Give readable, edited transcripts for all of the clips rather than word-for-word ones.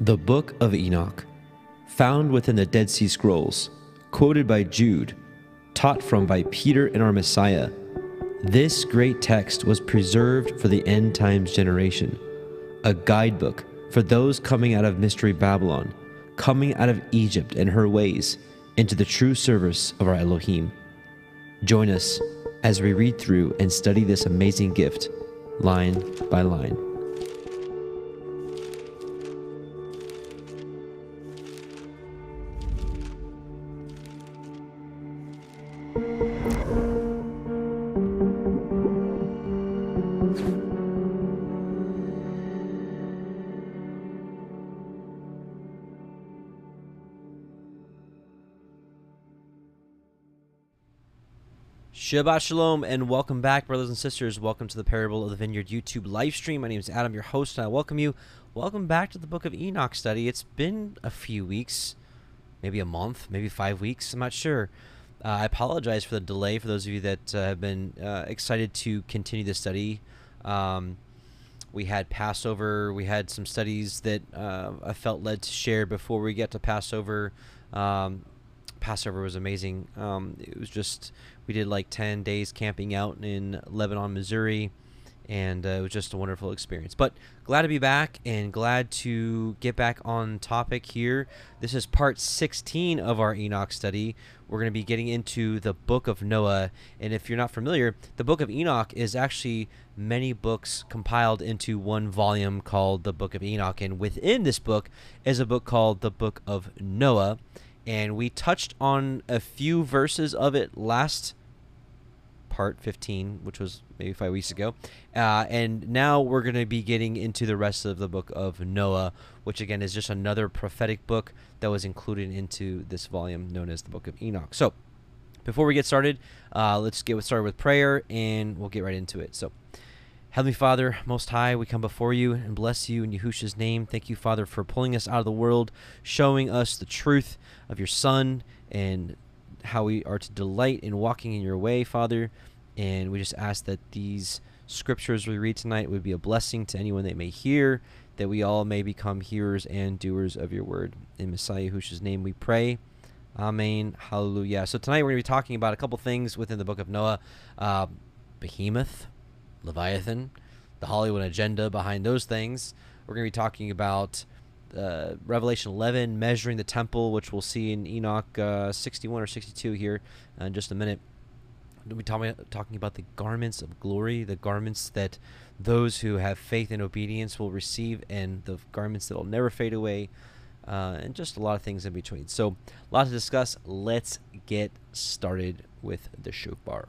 The Book of Enoch, found within the Dead Sea Scrolls, quoted by Jude, taught from by Peter and our Messiah. This great text was preserved for the end times generation, a guidebook for those coming out of mystery Babylon, coming out of Egypt and her ways, into the true service of our Elohim. Join us as we read through and study this amazing gift, line by line. Shabbat shalom and welcome back, brothers and sisters. Welcome to the Parable of the Vineyard YouTube live stream. My name is Adam, your host, and I welcome you. Welcome back to the Book of Enoch study. It's been a few weeks, maybe a month, maybe 5 weeks. I'm not sure. I apologize for the delay for those of you that have been excited to continue the study. We had Passover. We had some studies that I felt led to share before we get to Passover. Passover was amazing. It was just, we did like 10 days camping out in Lebanon, Missouri, and it was just a wonderful experience. But glad to be back and glad to get back on topic here. This is part 16 of our Enoch study. We're going to be getting into the Book of Noah. And if you're not familiar, the Book of Enoch is actually many books compiled into one volume called the Book of Enoch. And within this book is a book called the Book of Noah. And we touched on a few verses of it last part 15, which was maybe 5 weeks ago. And now we're going to be getting into the rest of the Book of Noah, which again is just another prophetic book that was included into this volume known as the Book of Enoch. So before we get started, let's get started with prayer and we'll get right into it. So Heavenly Father, Most High, we come before you and bless you in Yahusha's name. Thank you, Father, for pulling us out of the world, showing us the truth of your Son and how we are to delight in walking in your way, Father. And we just ask that these scriptures we read tonight would be a blessing to anyone that may hear, that we all may become hearers and doers of your word. In Messiah Yahusha's name we pray. Amen. Hallelujah. So tonight we're going to be talking about a couple things within the Book of Noah. Behemoth, Leviathan, the Hollywood agenda behind those things. We're going to be talking about Revelation 11, measuring the temple, which we'll see in Enoch 61 or 62 here in just a minute. We'll be talking about the garments of glory, the garments that those who have faith and obedience will receive, and the garments that will never fade away, and just a lot of things in between. So a lot to discuss. Let's get started with the Shofar.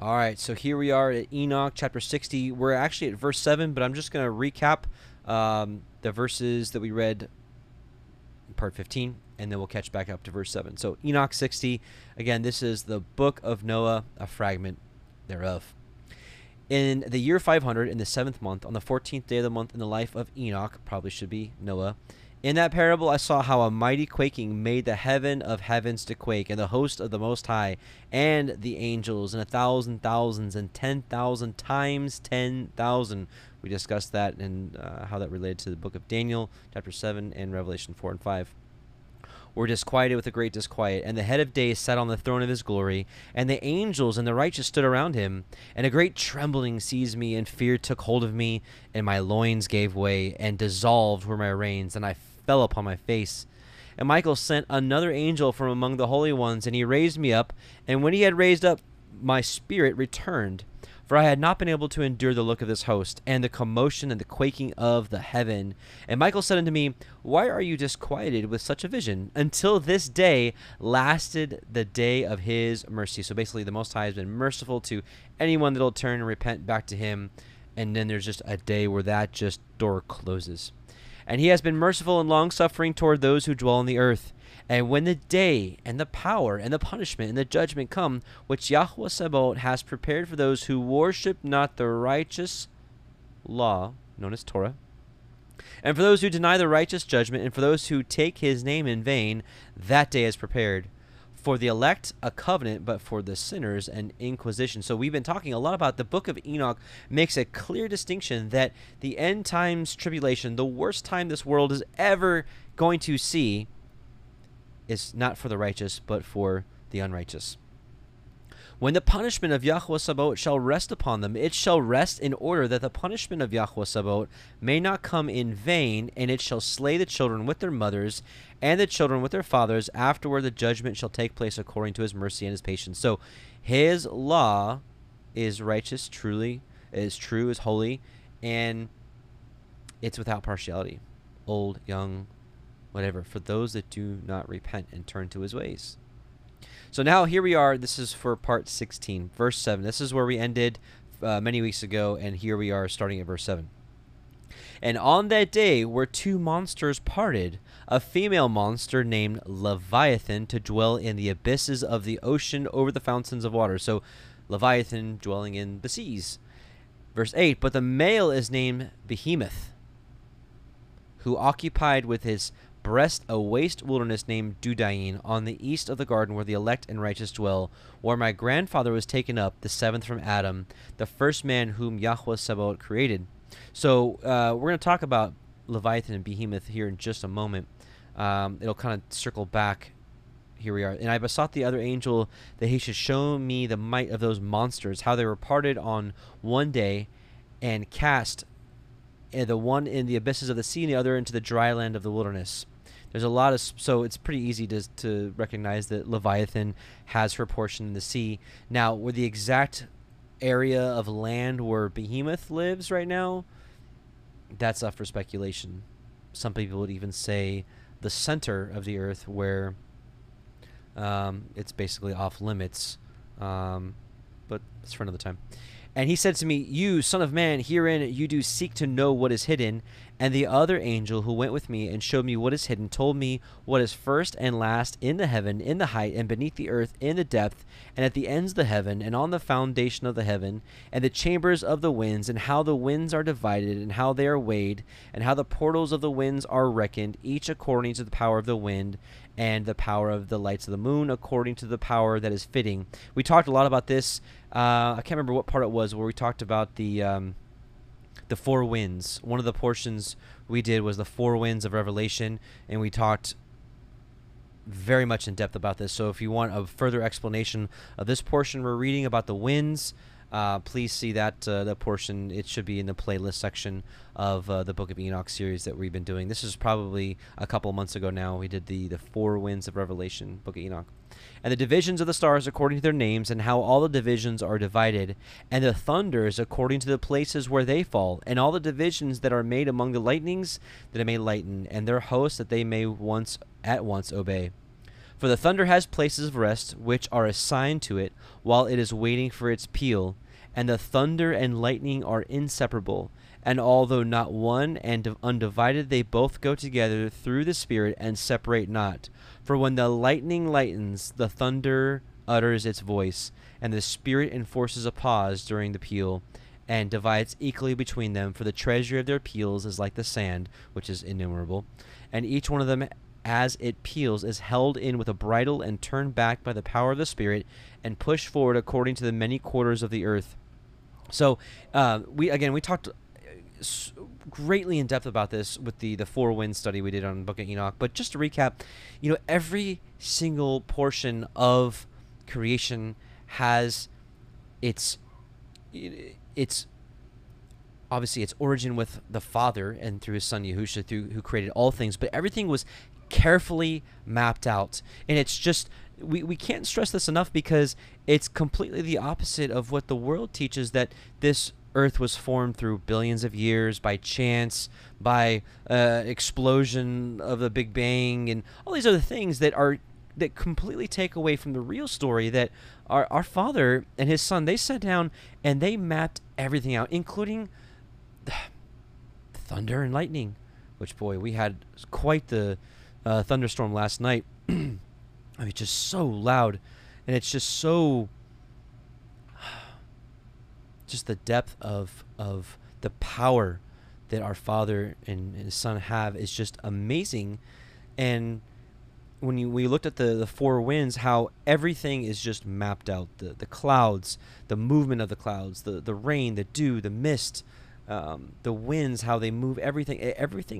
Alright, so here we are at Enoch chapter 60. We're actually at verse 7, but I'm just going to recap the verses that we read in part 15, and then we'll catch back up to verse 7. So Enoch 60, again, this is the Book of Noah, a fragment thereof. In the year 500, in the 7th month, on the 14th day of the month, in the life of Enoch, probably should be Noah, in that parable I saw how a mighty quaking made the heaven of heavens to quake, and the host of the Most High, and the angels, and 1,000 thousands, and 10,000 times 10,000. We discussed that and how that related to the Book of Daniel, chapter 7, and Revelation 4 and 5. Were disquieted with a great disquiet, and the head of day sat on the throne of his glory, and the angels and the righteous stood around him, and a great trembling seized me, and fear took hold of me, and my loins gave way, and dissolved were my reins, and I fell upon my face. And Michael sent another angel from among the holy ones, and he raised me up, and when he had raised up, my spirit returned. For I had not been able to endure the look of this host, and the commotion and the quaking of the heaven. And Michael said unto me, Why are you disquieted with such a vision? Until this day lasted the day of his mercy. So basically the Most High has been merciful to anyone that will turn and repent back to him. And then there's just a day where that just door closes. And he has been merciful and long-suffering toward those who dwell on the earth. And when the day and the power and the punishment and the judgment come, which Yahuwah Sabaoth has prepared for those who worship not the righteous law, known as Torah, And for those who deny the righteous judgment, and for those who take his name in vain, that day is prepared. For the elect, a covenant, but for the sinners, an inquisition. So we've been talking a lot about the Book of Enoch makes a clear distinction that the end times tribulation, the worst time this world is ever going to see, is not for the righteous, but for the unrighteous. When the punishment of Yahuwah Sabaoth shall rest upon them, it shall rest in order that the punishment of Yahuwah Sabaoth may not come in vain, and it shall slay the children with their mothers and the children with their fathers. Afterward, the judgment shall take place according to his mercy and his patience. So his law is righteous, truly, is true, is holy, and it's without partiality, old, young, whatever, for those that do not repent and turn to his ways. So now here we are. This is for part 16, verse 7. This is where we ended many weeks ago, and here we are starting at verse 7. And on that day were two monsters parted, a female monster named Leviathan to dwell in the abysses of the ocean over the fountains of water. So Leviathan dwelling in the seas. Verse 8, but the male is named Behemoth, who occupied with his breast a waste wilderness named Dudain, on the east of the garden where the elect and righteous dwell, where my grandfather was taken up, the seventh from Adam, the first man whom Yahuwah Sabaoth created. So we're going to talk about Leviathan and Behemoth here in just a moment. It'll kind of circle back. Here we are. And I besought the other angel that he should show me the might of those monsters, how they were parted on one day and cast the one in the abysses of the sea and the other into the dry land of the wilderness. There's a lot of, so it's pretty easy to recognize that Leviathan has her portion in the sea. Now, where the exact area of land where Behemoth lives right now, that's up for speculation. Some people would even say the center of the earth where it's basically off limits. But it's for another time. And he said to me, you, son of man, herein you do seek to know what is hidden. And the other angel who went with me and showed me what is hidden told me what is first and last in the heaven, in the height, and beneath the earth, in the depth, and at the ends of the heaven, and on the foundation of the heaven, and the chambers of the winds, and how the winds are divided, and how they are weighed, and how the portals of the winds are reckoned, each according to the power of the wind, and the power of the lights of the moon, according to the power that is fitting. We talked a lot about this. I can't remember what part it was where we talked about the four winds. One of the portions we did was the four winds of Revelation, and we talked very much in depth about this. So if you want a further explanation of this portion we're reading about the winds, please see that the portion. It should be in the playlist section of the Book of Enoch series that we've been doing. This is probably a couple months ago now. We did the four winds of Revelation, Book of Enoch. And the divisions of the stars according to their names, and how all the divisions are divided, and the thunders according to the places where they fall, and all the divisions that are made among the lightnings, that it may lighten, and their hosts that they may at once obey. For the thunder has places of rest, which are assigned to it, while it is waiting for its peal. And the thunder and lightning are inseparable. And although not one and undivided, they both go together through the Spirit and separate not. For when the lightning lightens, the thunder utters its voice, and the Spirit enforces a pause during the peal, and divides equally between them. For the treasure of their peals is like the sand, which is innumerable. And each one of them, as it peals, is held in with a bridle and turned back by the power of the Spirit, and pushed forward according to the many quarters of the earth. So we talked greatly in depth about this with the four wind study we did on Book of Enoch. But just to recap, every single portion of creation has its obviously its origin with the Father and through his Son Yahusha, who created all things. But everything was carefully mapped out, and it's just we can't stress this enough, because it's completely the opposite of what the world teaches, that this earth was formed through billions of years by chance, by explosion of the Big Bang, and all these other things that completely take away from the real story, that our Father and his Son, they sat down and they mapped everything out, including thunder and lightning, which, boy, we had quite the thunderstorm last night. I mean, just so loud, and it's just so, just the depth of the power that our Father and His Son have is just amazing. And when we looked at the four winds, how everything is just mapped out, the clouds, the movement of the clouds, the rain, the dew, the mist, the winds, how they move, everything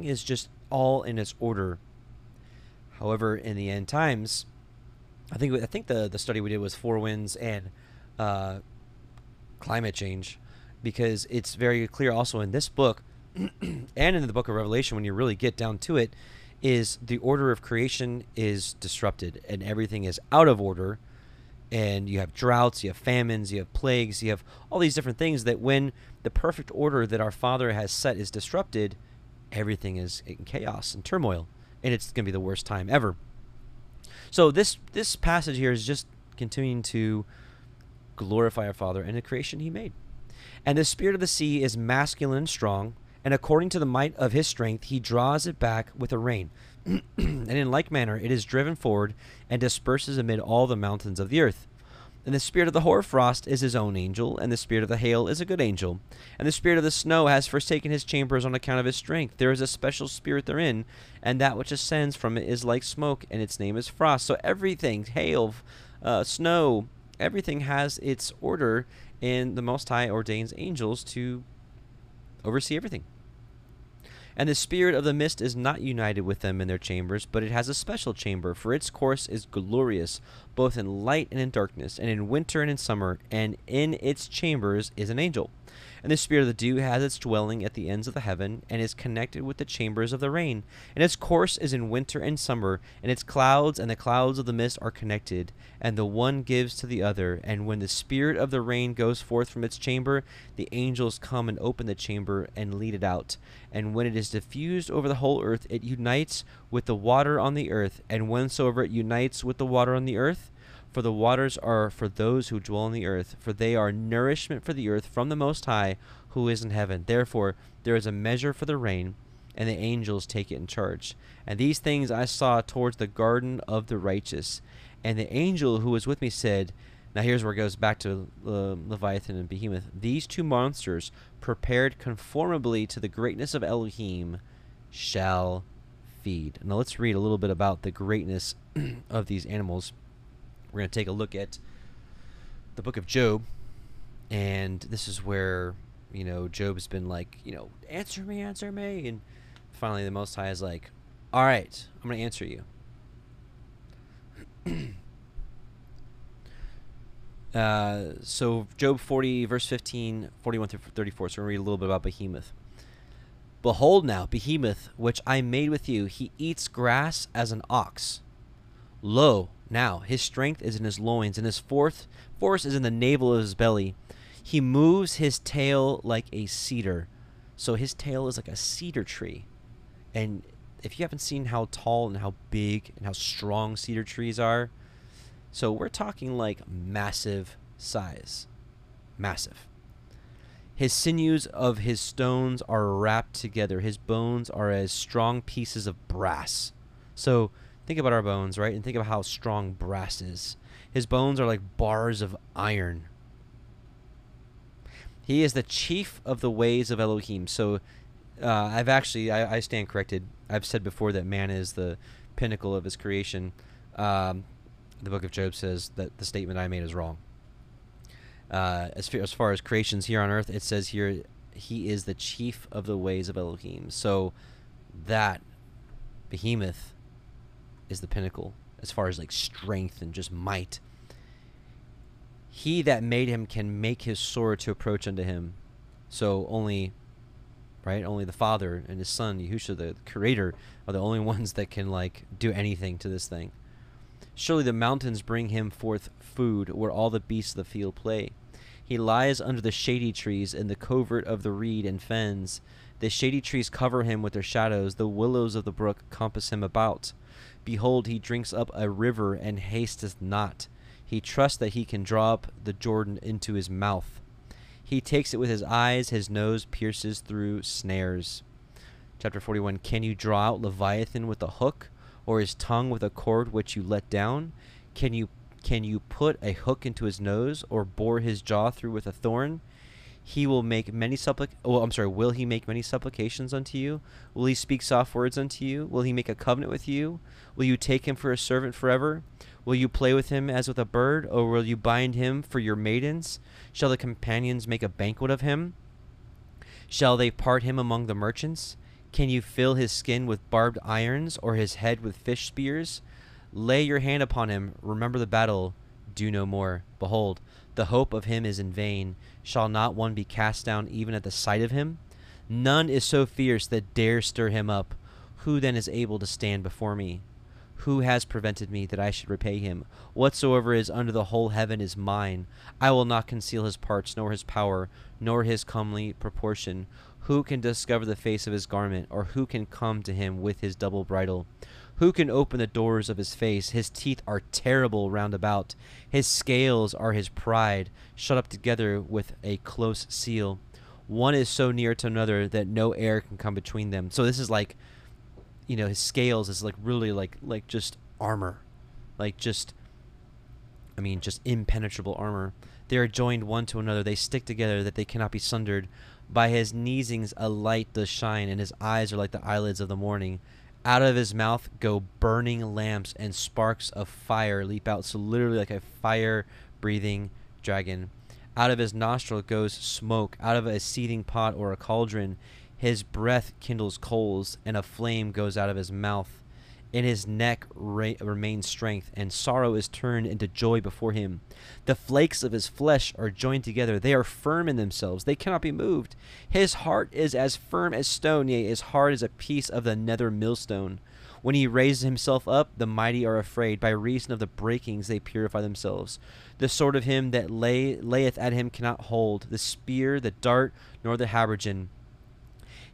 is just all in its order. However, in the end times, I think the study we did was four winds and climate change, because it's very clear also in this book and in the book of Revelation, when you really get down to it, is the order of creation is disrupted and everything is out of order, and you have droughts, you have famines, you have plagues, you have all these different things that when the perfect order that our Father has set is disrupted, everything is in chaos and turmoil, and it's going to be the worst time ever. So this passage here is just continuing to glorify our Father and the creation He made. And the spirit of the sea is masculine and strong, and according to the might of his strength, he draws it back with a rein. And in like manner, it is driven forward and disperses amid all the mountains of the earth. And the spirit of the hoarfrost is his own angel, and the spirit of the hail is a good angel. And the spirit of the snow has forsaken his chambers on account of his strength. There is a special spirit therein, and that which ascends from it is like smoke, and its name is frost. So everything, hail, snow, everything has its order, and the Most High ordains angels to oversee everything. And the spirit of the mist is not united with them in their chambers, but it has a special chamber, for its course is glorious, both in light and in darkness, and in winter and in summer, and in its chambers is an angel. And the spirit of the dew has its dwelling at the ends of the heaven, and is connected with the chambers of the rain, and its course is in winter and summer, and its clouds and the clouds of the mist are connected, and the one gives to the other. And when the spirit of the rain goes forth from its chamber, the angels come and open the chamber and lead it out. And when it is diffused over the whole earth, it unites with the water on the earth, and whensoever it unites with the water on the earth, for the waters are for those who dwell on the earth, for they are nourishment for the earth from the Most High, who is in heaven. Therefore there is a measure for the rain, and the angels take it in charge. And these things I saw towards the garden of the righteous. And the angel who was with me said, now here's where it goes back to Leviathan and Behemoth. These two monsters, prepared conformably to the greatness of Elohim, shall feed. Now let's read a little bit about the greatness of these animals. We're going to take a look at the book of Job, and this is where, you know, Job's been like, you know, answer me, and finally the Most High is like, all right, I'm going to answer you. So Job 40, verse 15, 41 through 34, so we're going to read a little bit about Behemoth. Behold now, Behemoth, which I made with you, he eats grass as an ox. Lo, now his strength is in his loins, and his force is in the navel of his belly. He moves his tail like a cedar. So his tail is like a cedar tree. And if you haven't seen how tall and how big and how strong cedar trees are, so we're talking like massive size. Massive. His sinews of his stones are wrapped together. His bones are as strong pieces of brass. So think about our bones, right? And think about how strong brass is. His bones are like bars of iron. He is the chief of the ways of Elohim. So I stand corrected. I've said before that man is the pinnacle of his creation. The book of Job says that the statement I made is wrong. As far as creations here on earth, it says here, he is the chief of the ways of Elohim. So that Behemoth is the pinnacle as far as like strength and just might. He that made him can make his sword to approach unto him. So only the Father and his Son Yahusha, the creator, are the only ones that can like do anything to this thing. Surely the mountains bring him forth food, where all the beasts of the field play. He lies under the shady trees in the covert of the reed and fens. The shady trees cover him with their shadows. The willows of the brook compass him about. Behold, he drinks up a river and hasteth not. He trusts that he can draw up the Jordan into his mouth. He takes it with his eyes. His nose pierces through snares. Chapter 41. Can you draw out Leviathan with a hook, or his tongue with a cord which you let down? Can you put a hook into his nose, or bore his jaw through with a thorn? He will make many will he make many supplications unto you? Will he speak soft words unto you? Will he make a covenant with you? Will you take him for a servant forever? Will you play with him as with a bird, or will you bind him for your maidens? Shall the companions make a banquet of him? Shall they part him among the merchants? Can you fill his skin with barbed irons, or his head with fish spears? Lay your hand upon him, remember the battle, do no more. Behold, the hope of him is in vain. Shall not one be cast down even at the sight of him? None is so fierce that dare stir him up. Who then is able to stand before me? Who has prevented me that I should repay him? Whatsoever is under the whole heaven is mine. I will not conceal his parts, nor his power, nor his comely proportion. Who can discover the face of his garment, or who can come to him with his double bridle? Who can open the doors of his face? His teeth are terrible round about. His scales are his pride, shut up together with a close seal. One is so near to another that no air can come between them. So this is like, you know, his scales is like really like just armor. Like just, I mean, just impenetrable armor. They are joined one to another. They stick together that they cannot be sundered. By his kneesings a light does shine, and his eyes are like the eyelids of the morning. Out of his mouth go burning lamps, and sparks of fire leap out. So literally like a fire-breathing dragon. Out of his nostril goes smoke, out of a seething pot or a cauldron. His breath kindles coals, and a flame goes out of his mouth. In his neck remains strength, and sorrow is turned into joy before him. The flakes of his flesh are joined together. They are firm in themselves. They cannot be moved. His heart is as firm as stone, yea, as hard as a piece of the nether millstone. When he raises himself up, the mighty are afraid. By reason of the breakings they purify themselves. The sword of him that layeth at him cannot hold, the spear, the dart, nor the habergeon.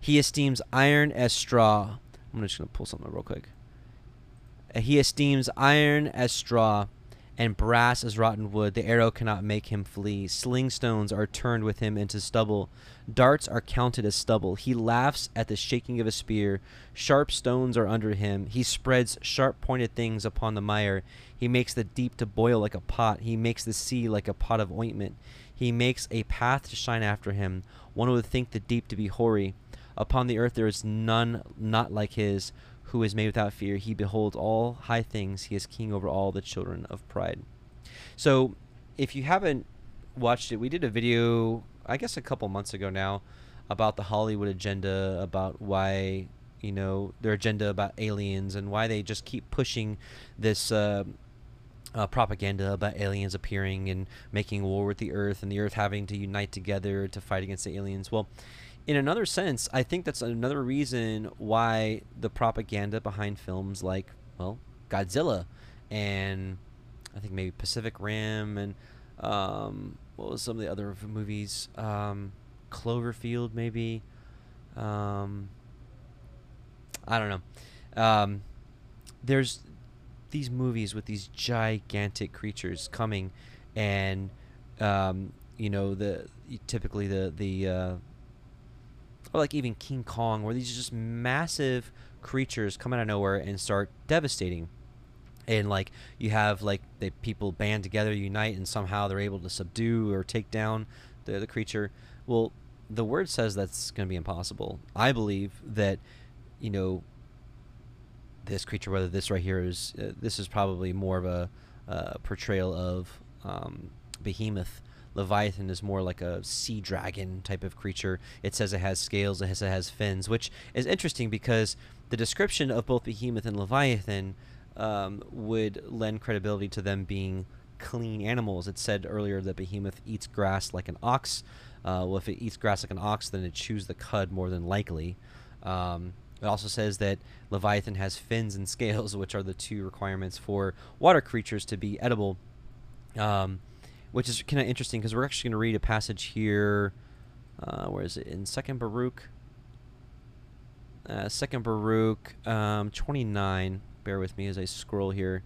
He esteems iron as straw. I'm just going to pull something up real quick. He esteems iron as straw, and brass as rotten wood. The arrow cannot make him flee. Sling stones are turned with him into stubble. Darts are counted as stubble. He laughs at the shaking of a spear. Sharp stones are under him. He spreads sharp-pointed things upon the mire. He makes the deep to boil like a pot. He makes the sea like a pot of ointment. He makes a path to shine after him. One would think the deep to be hoary. Upon the earth there is none not like his, who is made without fear. He beholds all high things. He is king over all the children of pride. So if you haven't watched it, we did a video, I guess a couple months ago now, about the Hollywood agenda, about why, you know, their agenda about aliens and why they just keep pushing this propaganda about aliens appearing and making war with the earth, and the earth having to unite together to fight against the aliens. Well, in another sense, I think that's another reason why the propaganda behind films like, well, Godzilla, and I think maybe Pacific Rim, and what was some of the other movies? Cloverfield, maybe. I don't know. There's these movies with these gigantic creatures coming, and you know, typically or like even King Kong, where these are just massive creatures come out of nowhere and start devastating. And like you have like the people band together, unite, and somehow they're able to subdue or take down the creature. Well, the word says that's going to be impossible. I believe that, you know, this creature, whether this right here is, this is probably more of a portrayal of Behemoth. Leviathan is more like a sea dragon type of creature. It says it has scales, it has fins, which is interesting because the description of both Behemoth and Leviathan would lend credibility to them being clean animals. It said earlier that Behemoth eats grass like an ox. Well, if it eats grass like an ox, then it chews the cud more than likely. It also says that Leviathan has fins and scales, which are the two requirements for water creatures to be edible. Which is kind of interesting because we're actually going to read a passage here. Where is it? In Second Baruch. Second Baruch 29. Bear with me as I scroll here.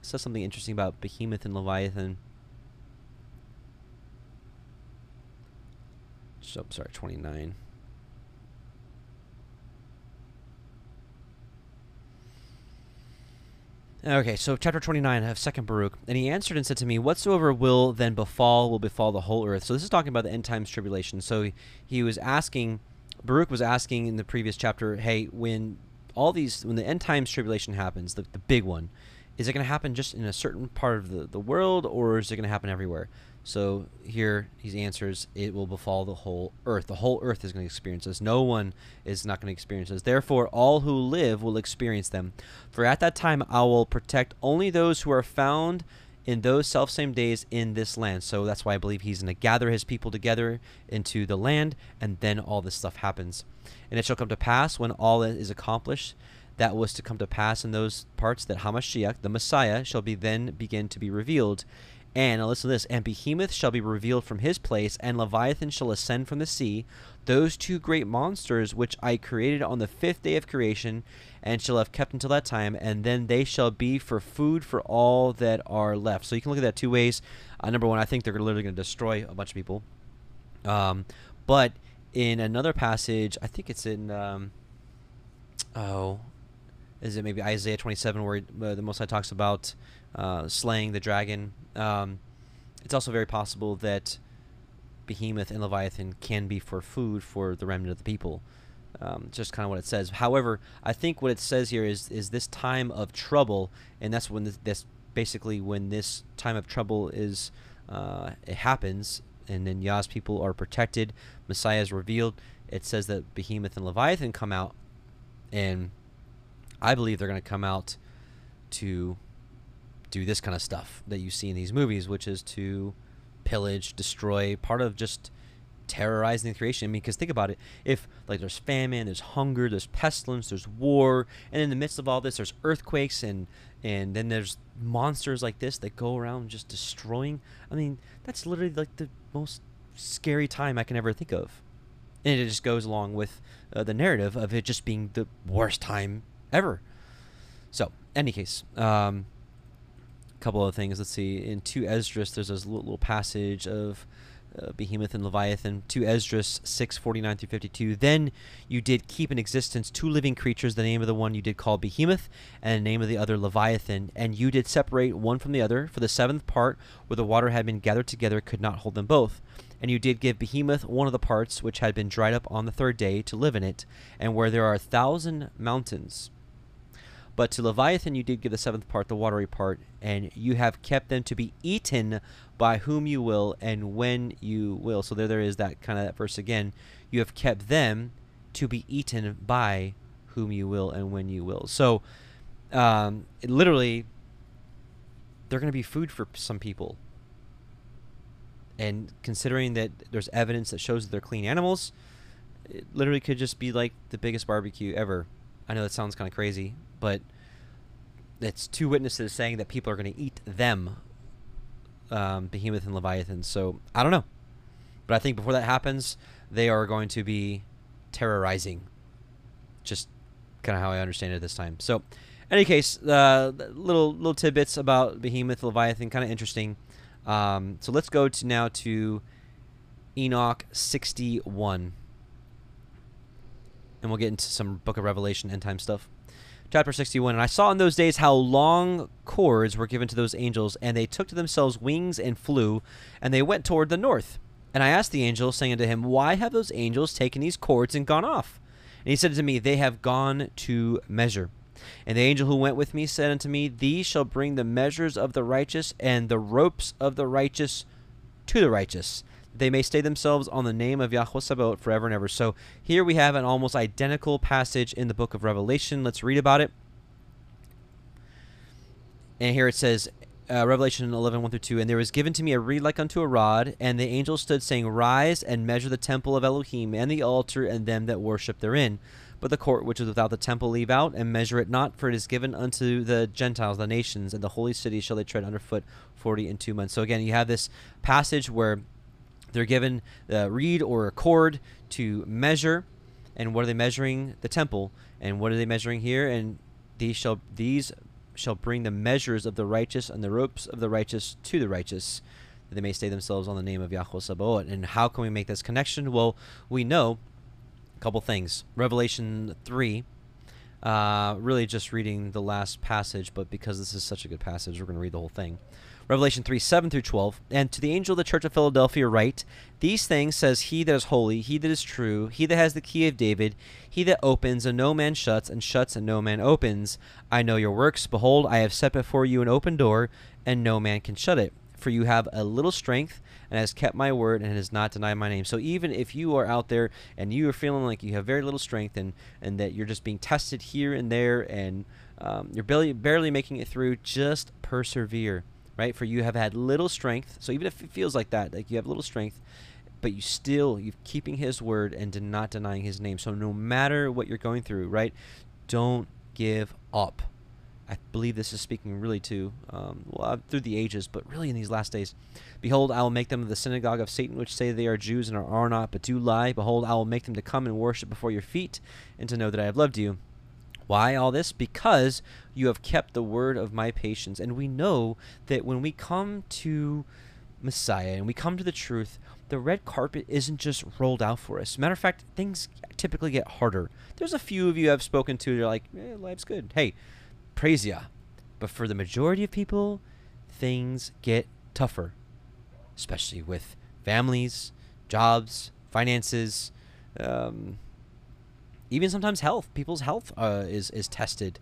It says something interesting about Behemoth and Leviathan. So, sorry, 29. Okay, so chapter 29 of Second Baruch. And he answered and said to me, whatsoever will then befall will befall the whole earth. So this is talking about the end times tribulation. So he was asking, Baruch was asking in the previous chapter, hey, when the end times tribulation happens, the big one, is it going to happen just in a certain part of the world, or is it going to happen everywhere? So here he answers, it will befall the whole earth. The whole earth is going to experience this. No one is not going to experience this. Therefore, all who live will experience them. For at that time I will protect only those who are found in those selfsame days in this land. So that's why I believe he's going to gather his people together into the land, and then all this stuff happens. And it shall come to pass when all is accomplished that was to come to pass in those parts that Hamashiach, the Messiah, shall be then begin to be revealed. And now listen to this. And Behemoth shall be revealed from his place, and Leviathan shall ascend from the sea, those two great monsters which I created on the 5th day of creation, and shall have kept until that time, and then they shall be for food for all that are left. So you can look at that two ways. Number one, I think they're literally going to destroy a bunch of people. But in another passage, I think it's in, is it maybe Isaiah 27 where the Most High talks about slaying the dragon? It's also very possible that Behemoth and Leviathan can be for food for the remnant of the people. Just kind of what it says. However, I think what it says here is this time of trouble, and that's when that's basically when this time of trouble is it happens, and then Yah's people are protected, Messiah is revealed. It says that Behemoth and Leviathan come out, and I believe they're going to come out to do this kind of stuff that you see in these movies, which is to pillage, destroy, part of just terrorizing the creation. I mean, because think about it. If, like, there's famine, there's hunger, there's pestilence, there's war, and in the midst of all this, there's earthquakes, and then there's monsters like this that go around just destroying. I mean, that's literally, like, the most scary time I can ever think of. And it just goes along with the narrative of it just being the worst time ever. So, any case, a couple of things. Let's see. In 2 Esdras, there's this little passage of Behemoth and Leviathan. 2 Esdras 6:49-52. Then you did keep in existence two living creatures, the name of the one you did call Behemoth, and the name of the other Leviathan. And you did separate one from the other, for the seventh part where the water had been gathered together could not hold them both. And you did give Behemoth one of the parts which had been dried up on the third day to live in it, and where there are 1,000 mountains. But to Leviathan you did give the seventh part, the watery part, and you have kept them to be eaten by whom you will and when you will. So there is that kind of that verse again. You have kept them to be eaten by whom you will and when you will. So literally they're going to be food for some people. And considering that there's evidence that shows that they're clean animals, it literally could just be like the biggest barbecue ever. I know that sounds kind of crazy, but it's two witnesses saying that people are going to eat them, Behemoth and Leviathan. So I don't know, but I think before that happens, they are going to be terrorizing. Just kind of how I understand it this time. So, in any case, little tidbits about Behemoth, Leviathan, kind of interesting. So let's go to now to Enoch 61, and we'll get into some Book of Revelation end time stuff. Chapter 61, and I saw in those days how long cords were given to those angels, and they took to themselves wings and flew, and they went toward the north. And I asked the angel, saying unto him, why have those angels taken these cords and gone off? And he said unto me, they have gone to measure. And the angel who went with me said unto me, these shall bring the measures of the righteous and the ropes of the righteous to the righteous. They may stay themselves on the name of Yahuwah Sabaoth forever and ever. So here we have an almost identical passage in the Book of Revelation. Let's read about it. And here it says, Revelation 11:1-2, and there was given to me a reed like unto a rod, and the angel stood, saying, rise and measure the temple of Elohim, and the altar, and them that worship therein. But the court which is without the temple leave out, and measure it not, for it is given unto the Gentiles, the nations, and the holy city shall they tread underfoot 42 months. So again, you have this passage where they're given a reed or a cord to measure, and what are they measuring? The temple. And what are they measuring here? And these shall bring the measures of the righteous and the ropes of the righteous to the righteous, that they may stay themselves on the name of Yahuwah Sabaoth. And how can we make this connection? Well, we know a couple things. Revelation 3, Really just reading the last passage, but because this is such a good passage, we're going to read the whole thing. Revelation 3:7-12. And to the angel of the church of Philadelphia write, these things says he that is holy, he that is true, he that has the key of David, he that opens and no man shuts, and shuts and no man opens. I know your works. Behold, I have set before you an open door, and no man can shut it. For you have a little strength, and has kept my word, and has not denied my name. So even if you are out there and you are feeling like you have very little strength, and that you're just being tested here and there, and you're barely making it through, just persevere. Right? For you have had little strength. So even if it feels like that, like you have little strength, but you still, you're keeping his word and not denying his name. So no matter what you're going through, right, don't give up. I believe this is speaking really to, well, through the ages, but really in these last days. Behold, I will make them the synagogue of Satan, which say they are Jews and are not, but do lie. Behold, I will make them to come and worship before your feet, and to know that I have loved you. Why all this? Because you have kept the word of my patience. And we know that when we come to Messiah and we come to the truth, the red carpet isn't just rolled out for us. Matter of fact, things typically get harder. There's a few of you I've spoken to that are like, eh, life's good. Hey, praise ya. But for the majority of people, things get tougher, especially with families, jobs, finances, even sometimes health. People's health is tested.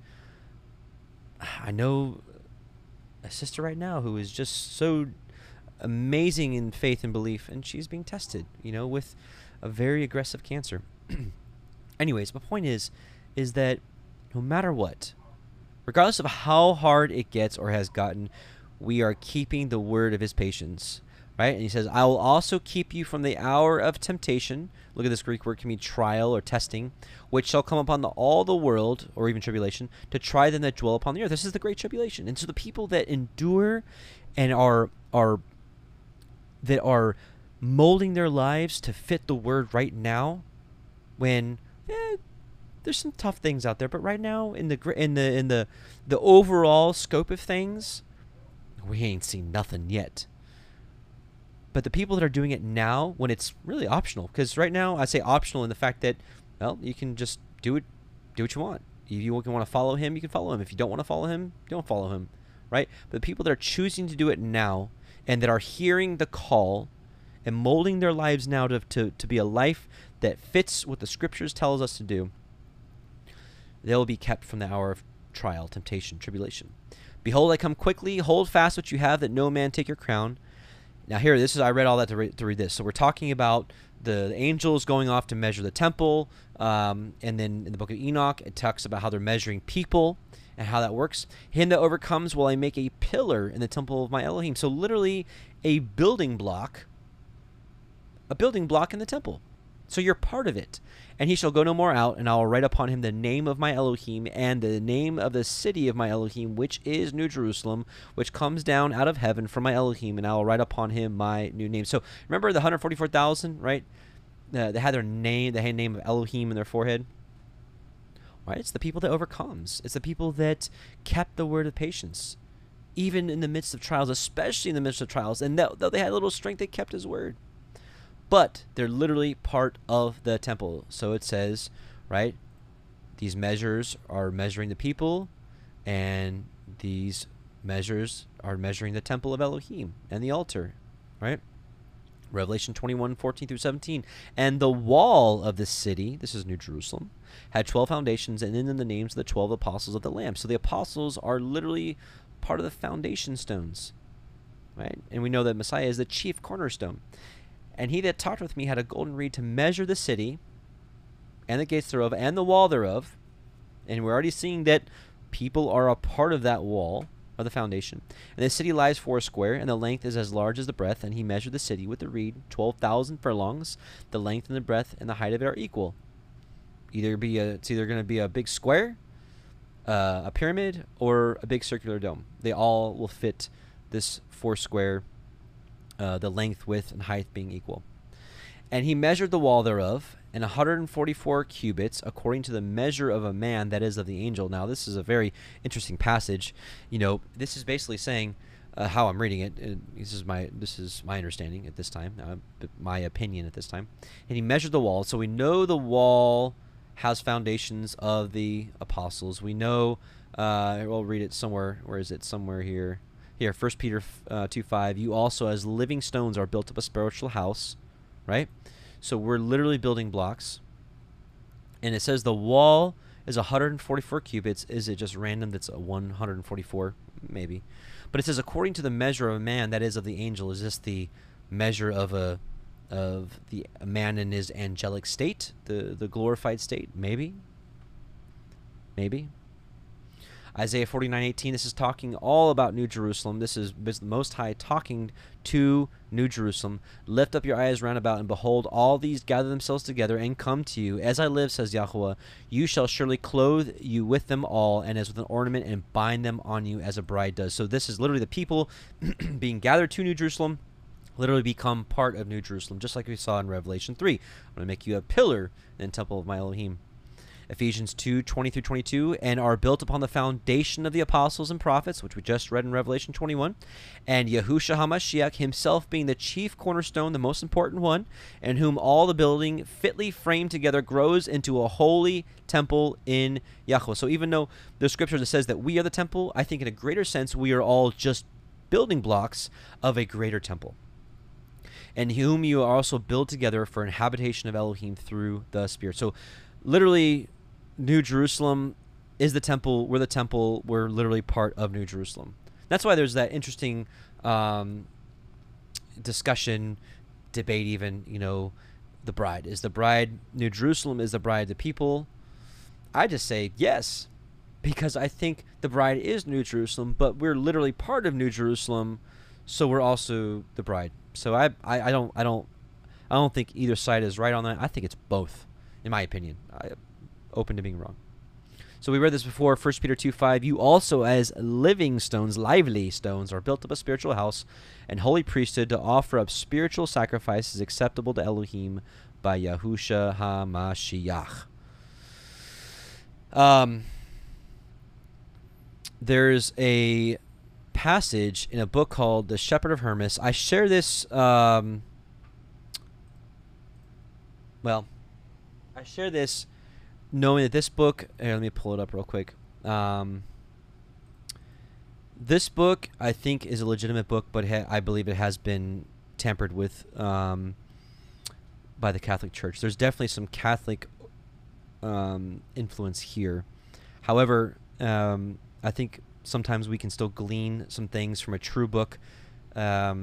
I know a sister right now who is just so amazing in faith and belief, and she's being tested, you know, with a very aggressive cancer. Anyways, my point is that no matter what, regardless of how hard it gets or has gotten, we are keeping the word of his patience. Right? And he says, I will also keep you from the hour of temptation. Look at this Greek word, can mean trial or testing, which shall come upon all the world, or even tribulation, to try them that dwell upon the earth. This is the great tribulation. And so the people that endure and are molding their lives to fit the word right now, when there's some tough things out there, but right now in the overall scope of things, we ain't seen nothing yet. But the people that are doing it now, when it's really optional, because right now I say optional in the fact that, well, you can just do what you want. If you want to follow him, you can follow him. If you don't want to follow him, don't follow him, right? But the people that are choosing to do it now and that are hearing the call and molding their lives now to be a life that fits what the scriptures tells us to do, they'll be kept from the hour of trial, temptation, tribulation. Behold, I come quickly. Hold fast what you have, that no man take your crown. Now here, this is, I read all that to read this. So we're talking about the angels going off to measure the temple, and then in the book of Enoch, it talks about how they're measuring people and how that works. Him that overcomes will I make a pillar in the temple of my Elohim. So literally a building block in the temple. So you're part of it. And he shall go no more out, and I will write upon him the name of my Elohim and the name of the city of my Elohim, which is New Jerusalem, which comes down out of heaven from my Elohim, and I will write upon him my new name. So remember the 144,000, right? They had their name, the name of Elohim in their forehead. Right? It's the people that overcomes. It's the people that kept the word of patience, even in the midst of trials, especially in the midst of trials. And though they had a little strength, they kept his word. But they're literally part of the temple. So it says, right, these measures are measuring the people, and these measures are measuring the temple of Elohim and the altar, right? Revelation 21:14-17. And the wall of the city, this is New Jerusalem, had 12 foundations, and in them the names of the 12 apostles of the Lamb. So the apostles are literally part of the foundation stones, right? And we know that Messiah is the chief cornerstone. And he that talked with me had a golden reed to measure the city and the gates thereof and the wall thereof. And we're already seeing that people are a part of that wall, of the foundation. And the city lies 4 square, and the length is as large as the breadth. And he measured the city with the reed, 12,000 furlongs. The length and the breadth and the height of it are equal. It's either going to be a big square, a pyramid, or a big circular dome. They all will fit this 4 square. The length, width, and height being equal. And he measured the wall thereof, and 144 cubits, according to the measure of a man, that is, of the angel. Now, this is a very interesting passage. You know, this is basically saying how I'm reading it. This is my understanding at this time, my opinion at this time. And he measured the wall. So we know the wall house foundations of the apostles. We know, we'll read it somewhere. Where is it? Somewhere here. Here, 1 Peter 2:5. You also, as living stones, are built up a spiritual house, right? So we're literally building blocks. And it says the wall is 144 cubits. Is it just random that's a 144? Maybe. But it says, according to the measure of a man, that is of the angel. Is this the measure of a man in his angelic state, the glorified state? Maybe. Maybe. Isaiah 49:18. This is talking all about New Jerusalem. This is the Most High talking to New Jerusalem. Lift up your eyes round about, and behold, all these gather themselves together and come to you. As I live, says Yahuwah, you shall surely clothe you with them all, and as with an ornament, and bind them on you as a bride does. So this is literally the people being gathered to New Jerusalem, literally become part of New Jerusalem, just like we saw in Revelation 3. I'm going to make you a pillar in the temple of my Elohim. Ephesians 2:20-22, and are built upon the foundation of the apostles and prophets, which we just read in Revelation 21, and Yahusha Hamashiach himself being the chief cornerstone, the most important one, in whom all the building fitly framed together grows into a holy temple in Yahuwah. So even though the scripture that says that we are the temple, I think in a greater sense we are all just building blocks of a greater temple. And whom you are also build together for an habitation of Elohim through the Spirit. So literally, New Jerusalem is the temple. We're the temple. We're literally part of New Jerusalem. That's why there's that interesting discussion, debate even, you know, the bride. Is the bride New Jerusalem? Is the bride the people? I just say yes, because I think the bride is New Jerusalem, but we're literally part of New Jerusalem, so we're also the bride. So I don't think either side is right on that. I think it's both, in my opinion. I'm open to being wrong. So we read this before, 1 Peter 2:5. You also, as living stones, lively stones, are built up a spiritual house and holy priesthood to offer up spiritual sacrifices acceptable to Elohim by Yahusha HaMashiach. There's a passage in a book called The Shepherd of Hermas. I share this, I share this knowing that this book, here, let me pull it up real quick. This book, I think, is a legitimate book, but I believe it has been tampered with by the Catholic Church. There's definitely some Catholic influence here. However, I think sometimes we can still glean some things from a true book. Let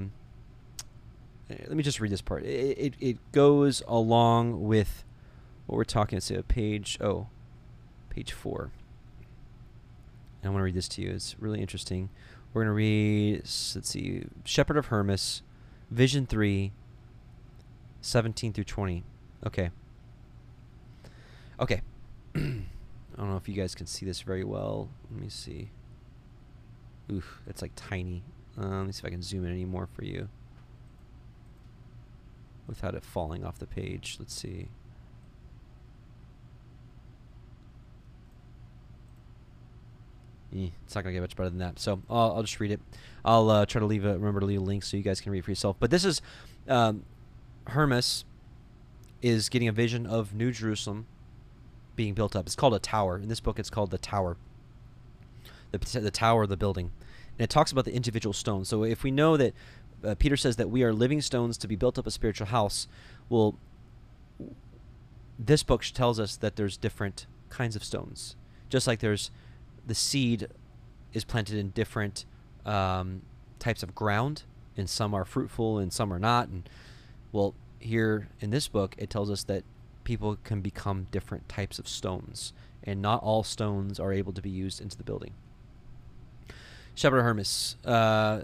me just read this part. It goes along with what we're talking about. So page 4. And I want to read this to you. It's really interesting. We're going to read, let's see, Shepherd of Hermas, Vision 3, 17-20. Okay. Okay. I don't know if you guys can see this very well. Let me see. Oof, that's like tiny. Let me see if I can zoom in any more for you without it falling off the page. Let's see. It's not going to get much better than that. So I'll just read it. I'll try to remember to leave a link so you guys can read for yourself. But this is Hermas is getting a vision of New Jerusalem being built up. It's called a tower. In this book, it's called the tower. The tower of the building. And it talks about the individual stones. So if we know that Peter says that we are living stones to be built up a spiritual house, well, this book tells us that there's different kinds of stones. Just like there's the seed is planted in different types of ground, and some are fruitful and some are not. And well, here in this book, it tells us that people can become different types of stones, and not all stones are able to be used into the building. Shepherd of Hermas,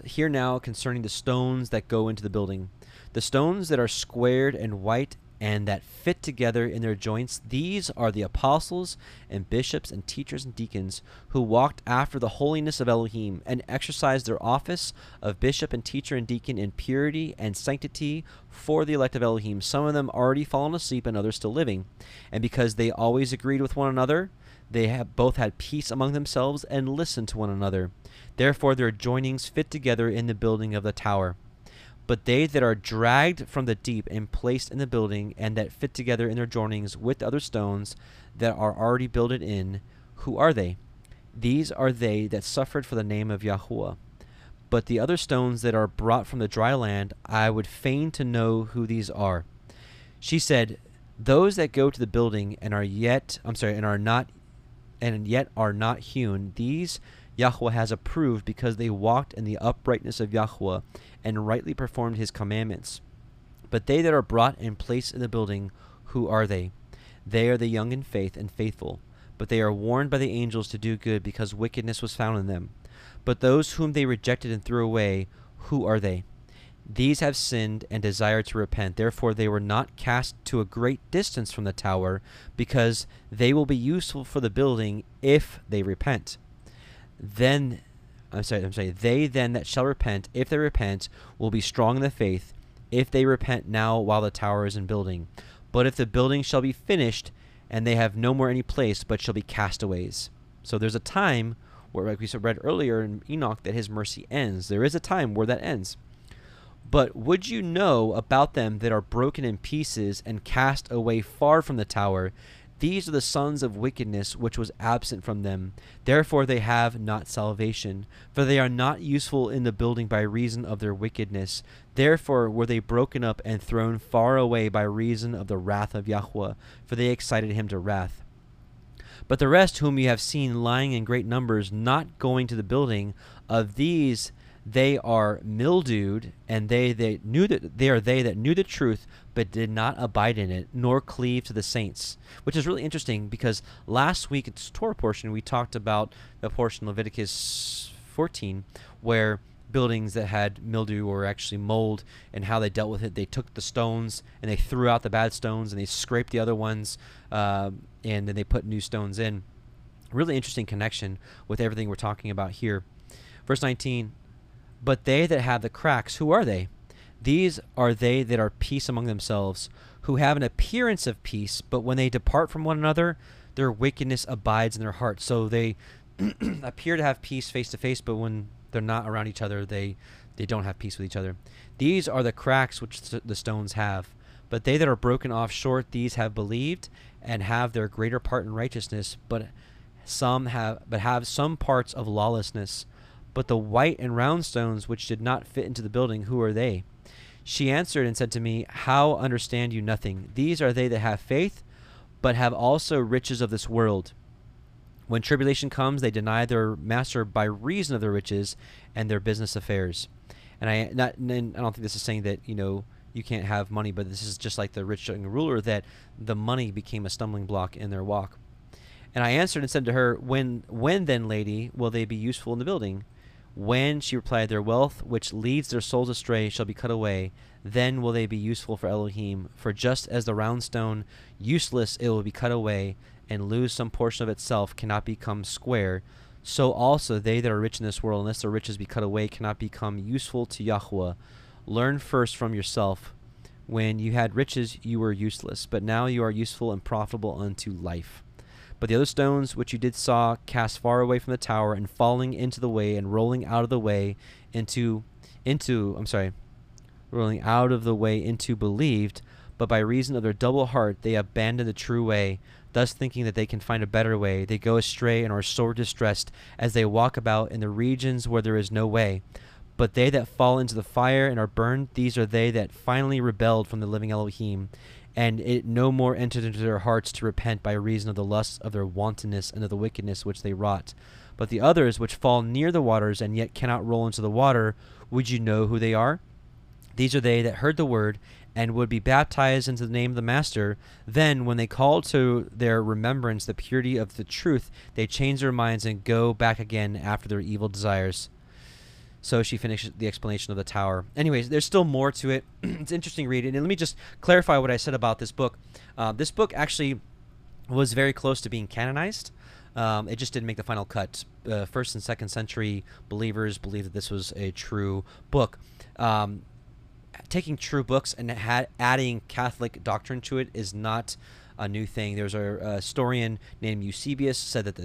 here now concerning the stones that go into the building, the stones that are squared and white and that fit together in their joints, these are the apostles and bishops and teachers and deacons who walked after the holiness of Elohim and exercised their office of bishop and teacher and deacon in purity and sanctity for the elect of Elohim, some of them already fallen asleep and others still living. And because they always agreed with one another, they have both had peace among themselves and listened to one another. Therefore their joinings fit together in the building of the tower. But they that are dragged from the deep and placed in the building, and that fit together in their joinings with other stones, that are already builded in. Who are they? These are they that suffered for the name of Yahuwah. But the other stones that are brought from the dry land, I would fain to know who these are. She said, those that go to the building and are yet, are not hewn, these Yahuwah has approved, because they walked in the uprightness of Yahuwah and rightly performed his commandments. But they that are brought and placed in the building, who are they? They are the young in faith and faithful, but they are warned by the angels to do good, because wickedness was found in them. But those whom they rejected and threw away, who are they? These have sinned and desire to repent. Therefore they were not cast to a great distance from the tower, because they will be useful for the building if they repent. Then, they then that shall repent, if they repent, will be strong in the faith, if they repent now while the tower is in building. But if the building shall be finished, and they have no more any place, but shall be castaways. So there's a time where, like we read earlier in Enoch, that his mercy ends. There is a time where that ends. But would you know about them that are broken in pieces and cast away far from the tower? These are the sons of wickedness, which was absent from them. Therefore they have not salvation, for they are not useful in the building by reason of their wickedness. Therefore were they broken up and thrown far away by reason of the wrath of Yahuwah, for they excited him to wrath. But the rest whom you have seen lying in great numbers, not going to the building, of these they are mildewed, and they that knew the truth, but did not abide in it, nor cleave to the saints. Which is really interesting, because last week in the Torah portion, we talked about the portion Leviticus 14, where buildings that had mildew or actually mold, and how they dealt with it. They took the stones and they threw out the bad stones, and they scraped the other ones, and then they put new stones in. Really interesting connection with everything we're talking about here. Verse 19. But they that have the cracks, who are they? These are they that are peace among themselves, who have an appearance of peace, but when they depart from one another, their wickedness abides in their hearts. So they appear to have peace face to face, but when they're not around each other, they don't have peace with each other. These are the cracks which the stones have. But they that are broken off short, these have believed, and have their greater part in righteousness, but have some parts of lawlessness. But the white and round stones which did not fit into the building, who are they? She answered and said to me, how understand you nothing? These are they that have faith, but have also riches of this world. When tribulation comes, they deny their master by reason of their riches and their business affairs. And I don't think this is saying that, you know, you can't have money, but this is just like the rich young ruler, that the money became a stumbling block in their walk. And I answered and said to her, when then, lady, will they be useful in the building? When, she replied, their wealth, which leads their souls astray, shall be cut away. Then will they be useful for Elohim. For just as the round stone, useless, it will be cut away, and lose some portion of itself, cannot become square. So also they that are rich in this world, unless their riches be cut away, cannot become useful to Yahuwah. Learn first from yourself. When you had riches, you were useless, but now you are useful and profitable unto life. But the other stones which you did saw cast far away from the tower, and falling into the way, and rolling out of the way into believed, but by reason of their double heart they abandoned the true way, thus thinking that they can find a better way. They go astray and are sore distressed, as they walk about in the regions where there is no way. But they that fall into the fire and are burned, these are they that finally rebelled from the living Elohim. And it no more entered into their hearts to repent by reason of the lusts of their wantonness and of the wickedness which they wrought. But the others which fall near the waters and yet cannot roll into the water, would you know who they are? These are they that heard the word and would be baptized into the name of the Master. Then when they call to their remembrance the purity of the truth, they change their minds and go back again after their evil desires. So she finished the explanation of the tower. Anyways, there's still more to it. It's interesting reading. And let me just clarify what I said about this book. This book actually was very close to being canonized. It just didn't make the final cut. First and second century believers believed that this was a true book. Taking true books and adding Catholic doctrine to it is not a new thing. There's a historian named Eusebius said that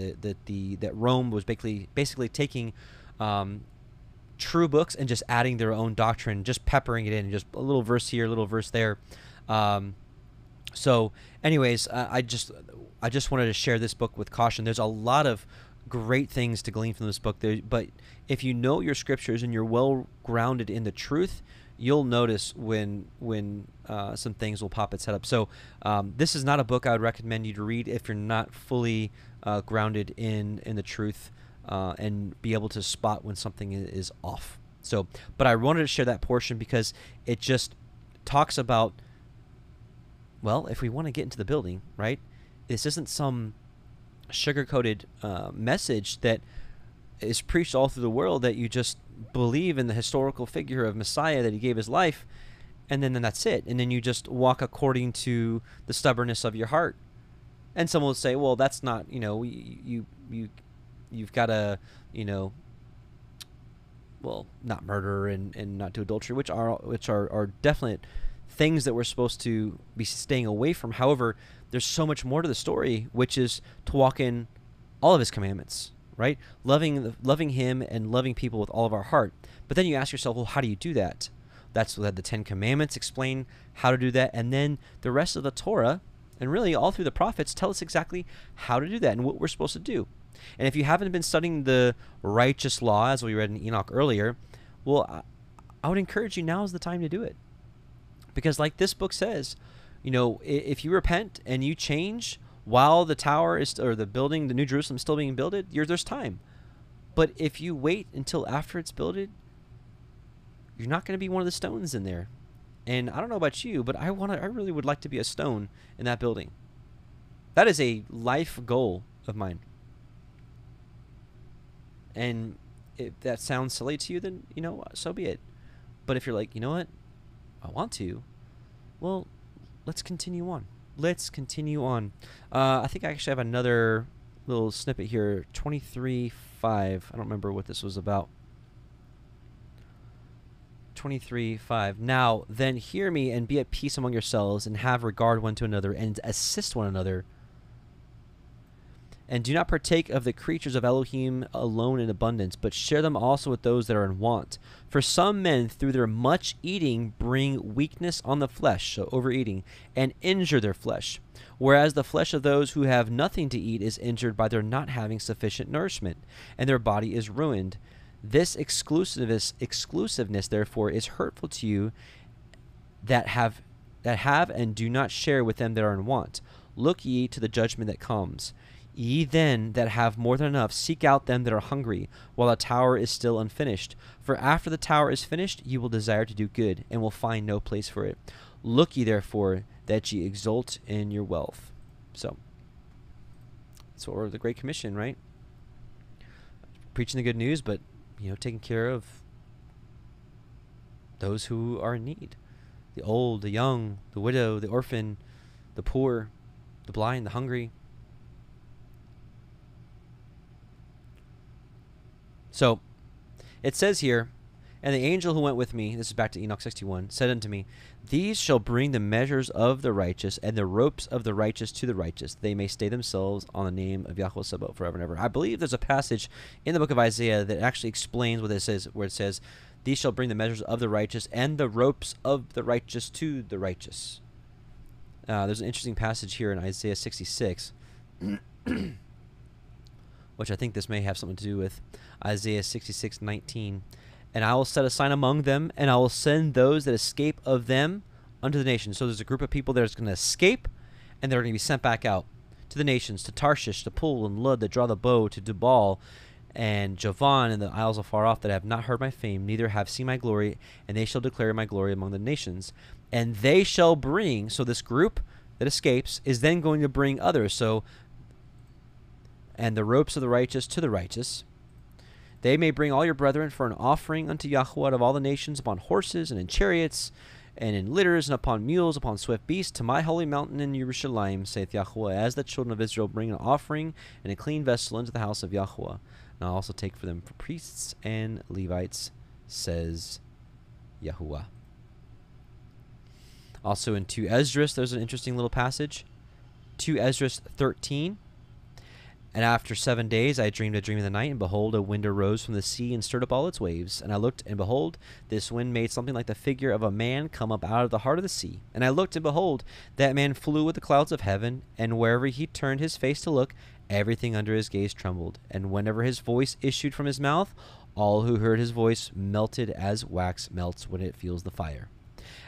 that Rome was basically taking true books and just adding their own doctrine, just peppering it in, just a little verse here, a little verse there. So anyways, I just wanted to share this book with caution. There's a lot of great things to glean from this book, but if you know your scriptures and you're well grounded in the truth, you'll notice when some things will pop its head up. So this is not a book I would recommend you to read if you're not fully grounded in the truth and be able to spot when something is off. So, but I wanted to share that portion because it just talks about, well, if we want to get into the building, right? This isn't some sugar-coated message that is preached all through the world that you just believe in the historical figure of Messiah that he gave his life, and then that's it. And then you just walk according to the stubbornness of your heart. And someone will say, well, that's not, you know, you've got to, you know, well, not murder and not do adultery, which are definite things that we're supposed to be staying away from. However, there's so much more to the story, which is to walk in all of his commandments, right? Loving him and loving people with all of our heart. But then you ask yourself, well, how do you do that? That's what the 10 commandments explain how to do that. And then the rest of the Torah, and really all through the prophets, tell us exactly how to do that and what we're supposed to do. And if you haven't been studying the righteous law, as we read in Enoch earlier, well, I would encourage you, now is the time to do it. Because like this book says, you know, if you repent and you change while the tower is, or the building, the New Jerusalem is still being builded, there's time. But if you wait until after it's builded, you're not going to be one of the stones in there. And I don't know about you, but I really would like to be a stone in that building. That is a life goal of mine. And if that sounds silly to you, then, you know, so be it. But if you're like, you know what, I want to, well, let's continue on. Let's continue on. I think I actually have another little snippet here, 23:5. I don't remember what this was about. 23:5. Now then, hear me and be at peace among yourselves, and have regard one to another, and assist one another. And do not partake of the creatures of Elohim alone in abundance, but share them also with those that are in want. For some men, through their much eating, bring weakness on the flesh, so overeating, and injure their flesh. Whereas the flesh of those who have nothing to eat is injured by their not having sufficient nourishment, and their body is ruined. This exclusiveness, therefore, is hurtful to you that have and do not share with them that are in want. Look ye to the judgment that comes. Ye then that have more than enough, seek out them that are hungry, while the tower is still unfinished. For after the tower is finished, ye will desire to do good, and will find no place for it. Look ye therefore, that ye exult in your wealth. So, that's what we're, the Great Commission, right? Preaching the good news, but, you know, taking care of those who are in need. The old, the young, the widow, the orphan, the poor, the blind, the hungry. So, it says here, and the angel who went with me, this is back to Enoch 61, said unto me, these shall bring the measures of the righteous and the ropes of the righteous to the righteous. They may stay themselves on the name of Yahuwah Sabaoth forever and ever. I believe there's a passage in the book of Isaiah that actually explains what it says, where it says, these shall bring the measures of the righteous and the ropes of the righteous to the righteous. There's an interesting passage here in Isaiah 66. Which I think this may have something to do with Isaiah 66:19. And I will set a sign among them, and I will send those that escape of them unto the nations. So there's a group of people that's going to escape, and they're going to be sent back out to the nations, to Tarshish, to Pul and Lud, that draw the bow, to Dubal and Javan, and the isles afar off, that have not heard my fame, neither have seen my glory, and they shall declare my glory among the nations. And they shall bring, so this group that escapes is then going to bring others. So, and the ropes of the righteous to the righteous. They may bring all your brethren for an offering unto Yahuwah out of all the nations, upon horses and in chariots and in litters and upon mules, upon swift beasts, to my holy mountain in Yerushalayim, saith Yahuwah, as the children of Israel bring an offering and a clean vessel into the house of Yahuwah. And I'll also take for them for priests and Levites, says Yahuwah. Also in 2 Esdras, there's an interesting little passage. 2 Esdras 13. And after 7 days I dreamed a dream of the night, and behold, a wind arose from the sea and stirred up all its waves. And I looked, and behold, this wind made something like the figure of a man come up out of the heart of the sea. And I looked, and behold, that man flew with the clouds of heaven, and wherever he turned his face to look, everything under his gaze trembled. And whenever his voice issued from his mouth, all who heard his voice melted as wax melts when it feels the fire.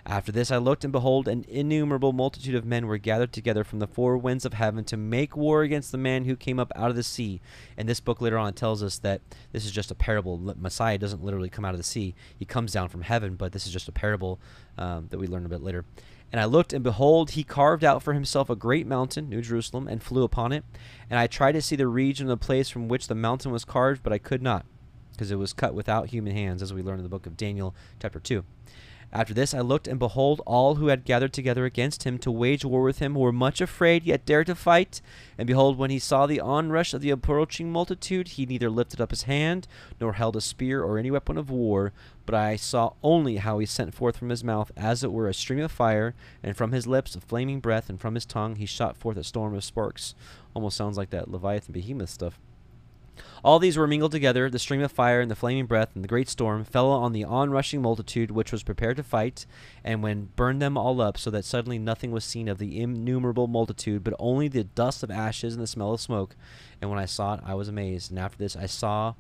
After this I looked, and behold, an innumerable multitude of men were gathered together from the four winds of heaven to make war against the man who came up out of the sea. And this book later on tells us that this is just a parable. Messiah doesn't literally come out of the sea. He comes down from heaven, but this is just a parable that we learn a bit later. And I looked, and behold, he carved out for himself a great mountain, New Jerusalem, and flew upon it. And I tried to see the region of the place from which the mountain was carved, but I could not, because it was cut without human hands, as we learn in the book of Daniel chapter 2. After this I looked, and behold, all who had gathered together against him to wage war with him were much afraid, yet dared to fight. And behold, when he saw the onrush of the approaching multitude, he neither lifted up his hand, nor held a spear or any weapon of war, but I saw only how he sent forth from his mouth, as it were, a stream of fire, and from his lips a flaming breath, and from his tongue he shot forth a storm of sparks. Almost sounds like that Leviathan Behemoth stuff. All these were mingled together, the stream of fire and the flaming breath and the great storm fell on the onrushing multitude which was prepared to fight, and when burned them all up, so that suddenly nothing was seen of the innumerable multitude, but only the dust of ashes and the smell of smoke. And when I saw it, I was amazed. And after this I saw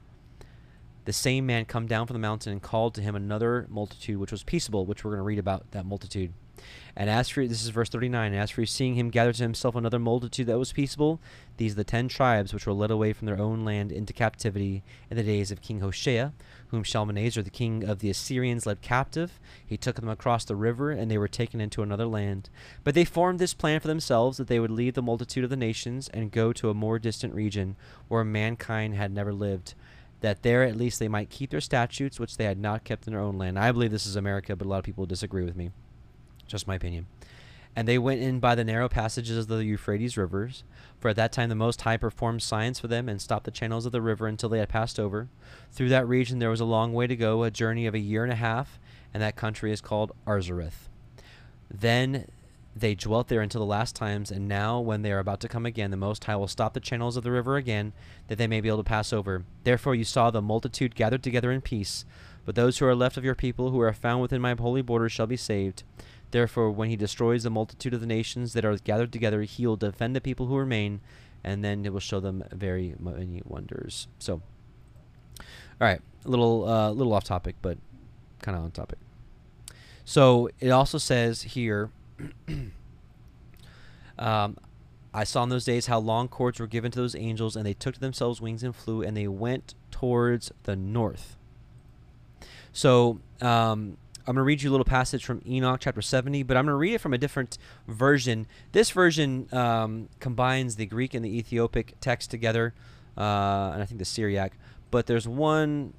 the same man come down from the mountain and called to him another multitude which was peaceable, which we're going to read about that multitude. And as for, this is verse 39, and as for seeing him gather to himself another multitude that was peaceable, these are the 10 tribes which were led away from their own land into captivity in the days of King Hoshea, whom Shalmaneser the king of the Assyrians led captive. He took them across the river, and they were taken into another land. But they formed this plan for themselves, that they would leave the multitude of the nations and go to a more distant region where mankind had never lived, that there at least they might keep their statutes which they had not kept in their own land. I believe this is America, but a lot of people disagree with me. Just my opinion. And they went in by the narrow passages of the Euphrates rivers, for at that time the Most High performed signs for them and stopped the channels of the river until they had passed over. Through that region there was a long way to go, a journey of a year and a half, and that country is called Arzareth. Then they dwelt there until the last times, and now when they are about to come again, the Most High will stop the channels of the river again, that they may be able to pass over. Therefore you saw the multitude gathered together in peace, but those who are left of your people who are found within my holy borders shall be saved. Therefore, when he destroys the multitude of the nations that are gathered together, he will defend the people who remain, and then it will show them very many wonders. So, all right, a little off topic, but kind of on topic. So it also says here, I saw in those days how long cords were given to those angels, and they took to themselves wings and flew, and they went towards the north. So, I'm going to read you a little passage from Enoch chapter 70, but I'm going to read it from a different version. This version combines the Greek and the Ethiopic text together, and I think the Syriac. But there's one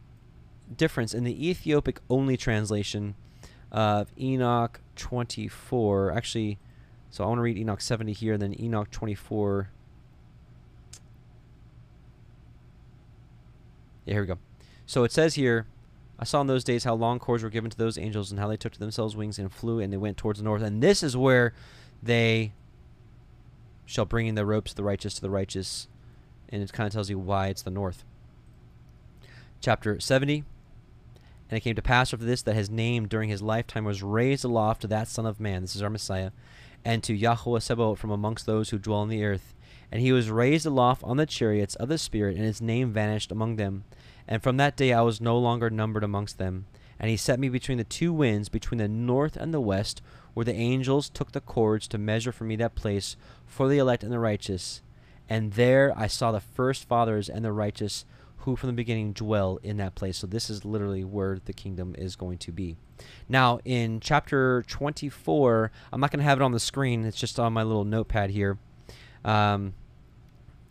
difference. In the Ethiopic only translation of Enoch 24, actually, so I want to read Enoch 70 here and then Enoch 24. Yeah, here we go. So it says here, I saw in those days how long cords were given to those angels and how they took to themselves wings and flew, and they went towards the north. And this is where they shall bring in the ropes of the righteous to the righteous. And it kind of tells you why it's the north. Chapter 70. And it came to pass after this that his name during his lifetime was raised aloft to that Son of Man. This is our Messiah. And to Yahuwah Sabaoth from amongst those who dwell on the earth. And he was raised aloft on the chariots of the Spirit, and his name vanished among them. And from that day I was no longer numbered amongst them. And he set me between the two winds, between the north and the west, where the angels took the cords to measure for me that place for the elect and the righteous. And there I saw the first fathers and the righteous, who from the beginning dwell in that place. So this is literally where the kingdom is going to be. Now in chapter 24, I'm not going to have it on the screen. It's just on my little notepad here.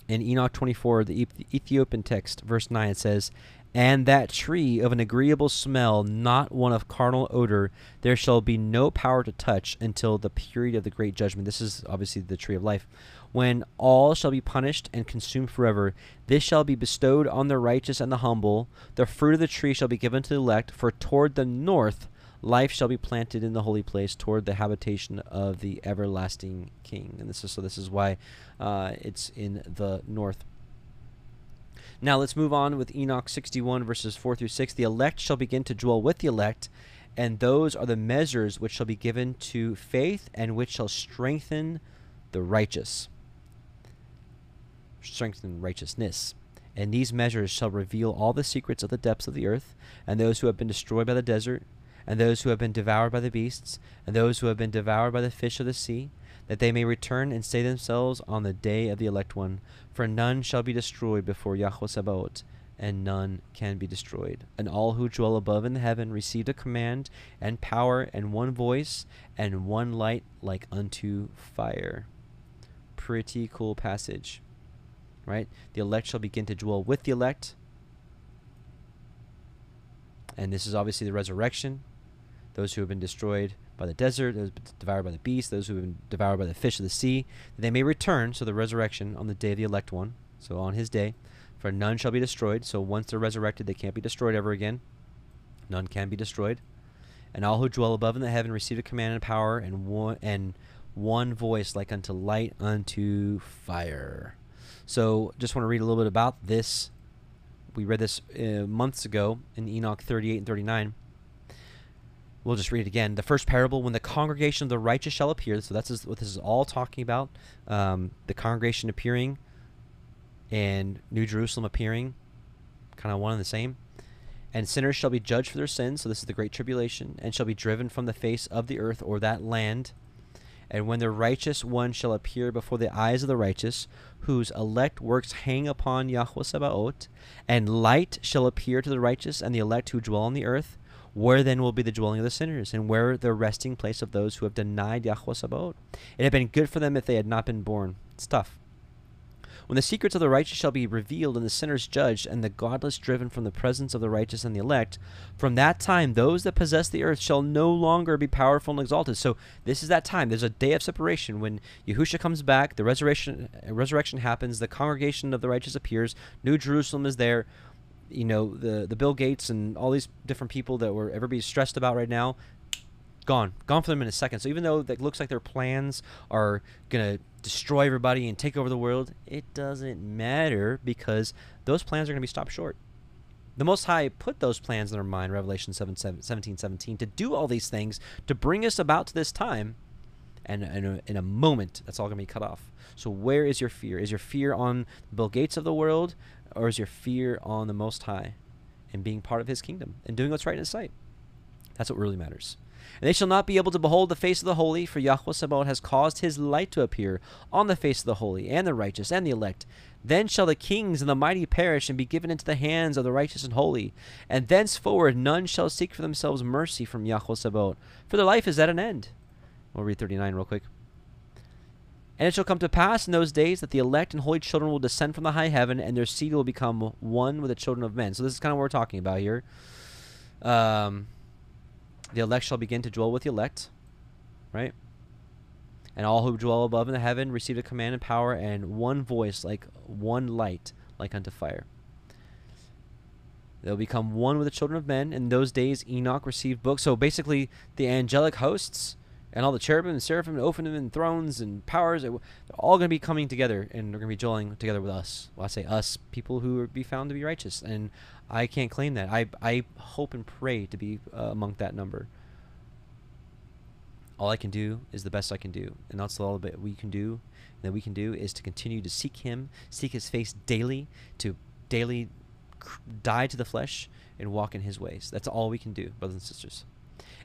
In Enoch 24, the Ethiopian text, verse 9, it says, "And that tree of an agreeable smell, not one of carnal odor, there shall be no power to touch until the period of the great judgment." This is obviously the tree of life. "When all shall be punished and consumed forever, this shall be bestowed on the righteous and the humble. The fruit of the tree shall be given to the elect, for toward the north life shall be planted in the holy place, toward the habitation of the everlasting King." And this is why it's in the north. Now let's move on with Enoch 61, verses 4 through 6. The elect shall begin to dwell with the elect, and those are the measures which shall be given to faith and which shall strengthen the righteous. Strengthen righteousness. And these measures shall reveal all the secrets of the depths of the earth, and those who have been destroyed by the desert, and those who have been devoured by the beasts, and those who have been devoured by the fish of the sea, that they may return and save themselves on the day of the elect one. For none shall be destroyed before Yahuwah Sabaoth, and none can be destroyed. And all who dwell above in the heaven received a command, and power, and one voice, and one light like unto fire. Pretty cool passage, right? The elect shall begin to dwell with the elect. And this is obviously the resurrection. Those who have been destroyed by the desert, those devoured by the beast, those who have been devoured by the fish of the sea, that they may return, so the resurrection, on the day of the elect one, so on his day, for none shall be destroyed. So once they're resurrected, they can't be destroyed ever again. None can be destroyed. And all who dwell above in the heaven receive a command and power, and one voice like unto light unto fire. So just want to read a little bit about this. We read this months ago in Enoch 38 and 39. We'll just read it again. The first parable, when the congregation of the righteous shall appear. So that's what this is all talking about. The congregation appearing and New Jerusalem appearing. Kind of one and the same. And sinners shall be judged for their sins. So this is the great tribulation. And shall be driven from the face of the earth, or that land. And when the righteous one shall appear before the eyes of the righteous, whose elect works hang upon Yahuwah Sabaoth, and light shall appear to the righteous and the elect who dwell on the earth. Where then will be the dwelling of the sinners, and where the resting place of those who have denied Yahuwah Sabaoth? It had been good for them if they had not been born. It's tough. When the secrets of the righteous shall be revealed, and the sinners judged, and the godless driven from the presence of the righteous and the elect, from that time those that possess the earth shall no longer be powerful and exalted. So this is that time. There's a day of separation when Yahusha comes back, the resurrection happens, the congregation of the righteous appears, New Jerusalem is there. You know, the Bill Gates and all these different people that everybody's stressed about right now, gone for them in a second. So even though that looks like their plans are gonna destroy everybody and take over the world, it doesn't matter, because those plans are gonna be stopped short. The Most High put those plans in their mind, Revelation 17:17, to do all these things to bring us about to this time, and in a moment that's all gonna be cut off. So where is your fear? Is your fear on the Bill Gates of the world? Or is your fear on the Most High and being part of his kingdom and doing what's right in his sight? That's what really matters. And they shall not be able to behold the face of the holy, for Yahuwah Sabaoth has caused his light to appear on the face of the holy and the righteous and the elect. Then shall the kings and the mighty perish and be given into the hands of the righteous and holy. And thenceforward none shall seek for themselves mercy from Yahuwah Sabaoth, for their life is at an end. We'll read 39 real quick. And it shall come to pass in those days that the elect and holy children will descend from the high heaven, and their seed will become one with the children of men. So this is kind of what we're talking about here. The elect shall begin to dwell with the elect, right? And all who dwell above in the heaven receive a command and power, and one voice like one light like unto fire. They'll become one with the children of men. In those days Enoch received books. So basically the angelic hosts and all the cherubim and seraphim and ophim and thrones and powers, they're all going to be coming together, and they're going to be dwelling together with us. Well, I say us, people who are be found to be righteous. And I can't claim that. I hope and pray to be among that number. All I can do is the best I can do. And that's all that we can do. And that we can do is to continue to seek him, seek his face daily, to daily die to the flesh and walk in his ways. That's all we can do, brothers and sisters.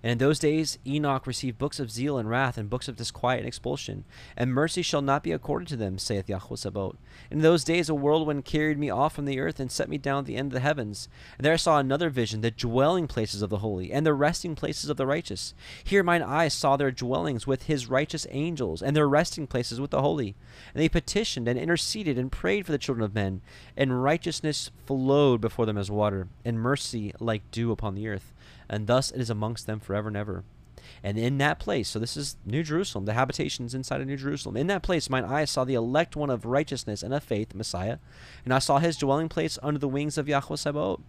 And in those days Enoch received books of zeal and wrath, and books of disquiet and expulsion, and mercy shall not be accorded to them, saith Yahuwah Sabaoth. In those days a whirlwind carried me off from the earth, and set me down at the end of the heavens. And there I saw another vision, the dwelling places of the holy, and the resting places of the righteous. Here mine eyes saw their dwellings with his righteous angels, and their resting places with the holy. And they petitioned and interceded and prayed for the children of men, and righteousness flowed before them as water, and mercy like dew upon the earth. And thus it is amongst them forever and ever. And in that place, so this is New Jerusalem, the habitations inside of New Jerusalem. In that place mine eyes saw the elect one of righteousness and of faith, Messiah. And I saw his dwelling place under the wings of Yahuwah Sabaoth.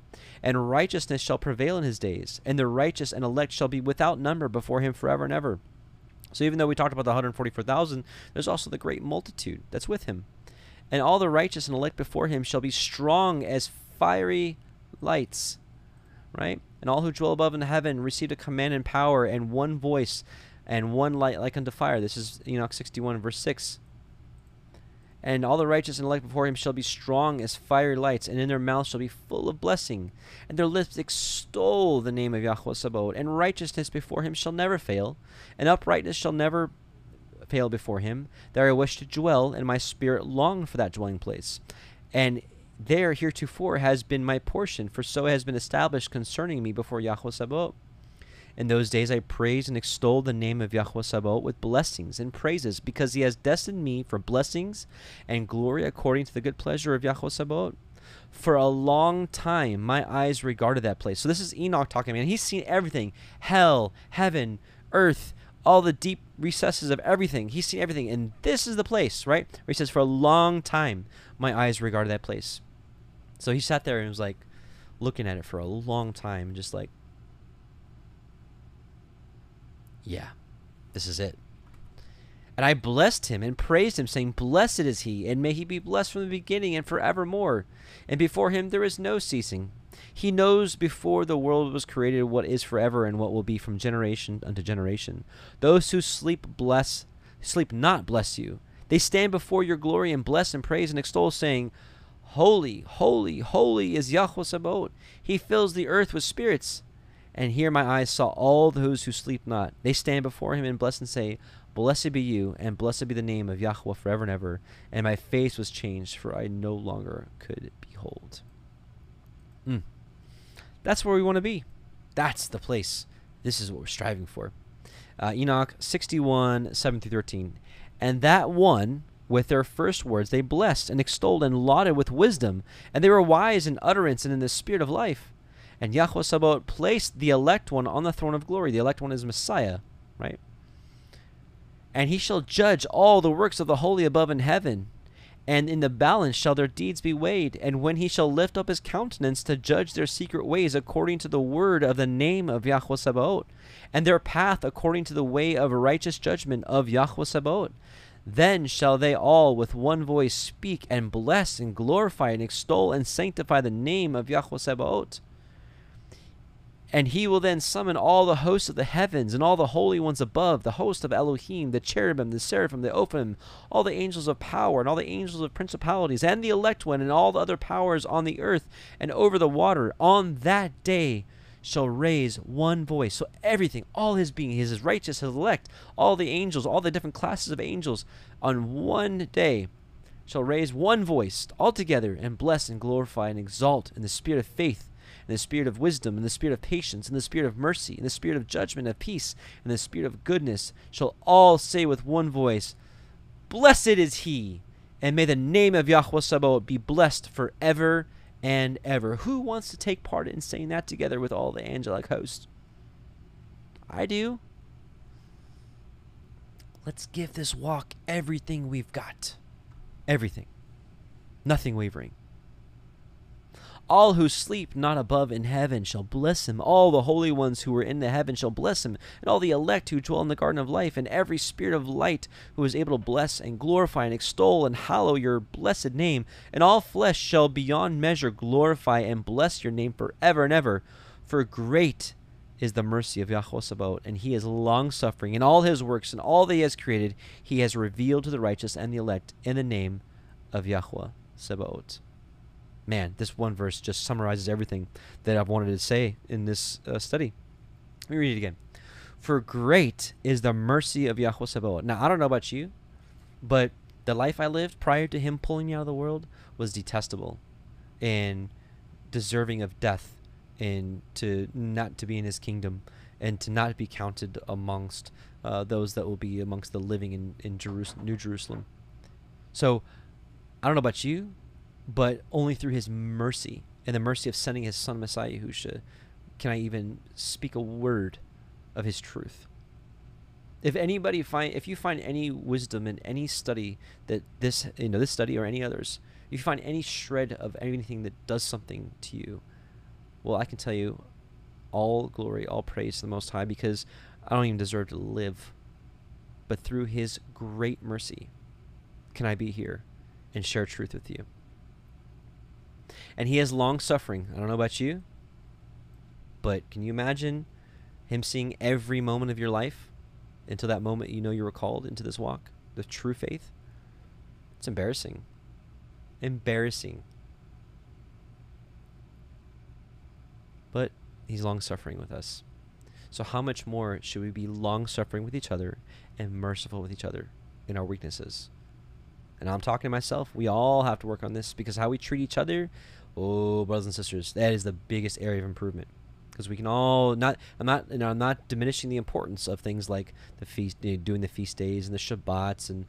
And righteousness shall prevail in his days, and the righteous and elect shall be without number before him forever and ever. So even though we talked about the 144,000, there's also the great multitude that's with him. and all the righteous and elect before him shall be strong as fiery lights, right? And all who dwell above in heaven received a command and power and one voice and one light like unto fire. This is Enoch 61, verse 6. And all the righteous and elect before him shall be strong as fiery lights, and in their mouths shall be full of blessing. And their lips extol the name of Yahuwah Sabaoth, and righteousness before him shall never fail, and uprightness shall never fail before him. There I wish to dwell, and my spirit longed for that dwelling place. And there heretofore has been my portion, for so has been established concerning me before Yahuwah Sabaoth. In those days I praised and extolled the name of Yahuwah Sabaoth with blessings and praises, because he has destined me for blessings and glory according to the good pleasure of Yahuwah Sabaoth. For a long time my eyes regarded that place. So this is Enoch talking, man. He's seen everything. Hell, heaven, earth, all the deep recesses of everything. He's seen everything. And this is the place, right? Where he says, for a long time my eyes regarded that place. So he sat there and was like looking at it for a long time and just like, yeah, this is it. And I blessed him and praised him, saying, blessed is he, and may he be blessed from the beginning and forevermore. And before him there is no ceasing. He knows before the world was created what is forever and what will be from generation unto generation. Those who sleep not bless you. They stand before your glory and bless and praise and extol, saying, holy, holy, holy is Yahuwah Sabaoth. He fills the earth with spirits. And here my eyes saw all those who sleep not. They stand before him and bless and say, blessed be you, and blessed be the name of Yahuwah forever and ever. And my face was changed, for I no longer could behold. Mm. That's where we want to be. That's the place. This is what we're striving for. Enoch 61, 7 through 13. And that one, with their first words, they blessed and extolled and lauded with wisdom. And they were wise in utterance and in the spirit of life. And Yahuwah Sabaoth placed the elect one on the throne of glory. The elect one is Messiah, right? And he shall judge all the works of the holy above in heaven, and in the balance shall their deeds be weighed. And when he shall lift up his countenance to judge their secret ways according to the word of the name of Yahuwah Sabaoth, and their path according to the way of righteous judgment of Yahuwah Sabaoth, then shall they all with one voice speak and bless and glorify and extol and sanctify the name of Yahuwah Sabaoth. And he will then summon all the hosts of the heavens and all the holy ones above, the host of Elohim, the cherubim, the seraphim, the ophim, all the angels of power and all the angels of principalities and the elect one and all the other powers on the earth and over the water. On that day shall raise one voice. So everything, all his being, his righteous, his elect, all the angels, all the different classes of angels on one day shall raise one voice altogether and bless and glorify and exalt in the spirit of faith, in the spirit of wisdom, in the spirit of patience, in the spirit of mercy, in the spirit of judgment, of peace, in the spirit of goodness, shall all say with one voice, blessed is he, and may the name of Yahuwah Sabaoth be blessed forever and ever. Who wants to take part in saying that together with all the angelic hosts? I do. Let's give this walk everything we've got. Everything. Nothing wavering. All who sleep not above in heaven shall bless him. All the holy ones who are in the heaven shall bless him. And all the elect who dwell in the garden of life, and every spirit of light who is able to bless and glorify and extol and hallow your blessed name. And all flesh shall beyond measure glorify and bless your name forever and ever. For great is the mercy of Yahuwah Sabaoth, and he is long-suffering. In all his works and all that he has created, he has revealed to the righteous and the elect in the name of Yahuwah Sabaoth. Man, this one verse just summarizes everything that I've wanted to say in this study. Let me read it again. For great is the mercy of Yahuwah Sabaoth. Now, I don't know about you, but the life I lived prior to him pulling me out of the world was detestable and deserving of death and to not to be in his kingdom and to not be counted amongst those that will be amongst the living in New Jerusalem. So, I don't know about you, but only through his mercy and the mercy of sending his son Messiah Yahusha can I even speak a word of his truth. If you find any wisdom in any study that this study or any others, if you find any shred of anything that does something to you, well, I can tell you all glory, all praise to the Most High, because I don't even deserve to live. But through his great mercy can I be here. and share truth with you. And he has long suffering. I don't know about you, but can you imagine him seeing every moment of your life until that moment you know you were called into this walk, the true faith? It's embarrassing. Embarrassing. But he's long-suffering with us. So how much more should we be long-suffering with each other and merciful with each other in our weaknesses? And I'm talking to myself. We all have to work on this, because how we treat each other, oh, brothers and sisters, that is the biggest area of improvement. Because we can all not. I'm not diminishing the importance of things like the feast, you know, doing the feast days and the Shabbats and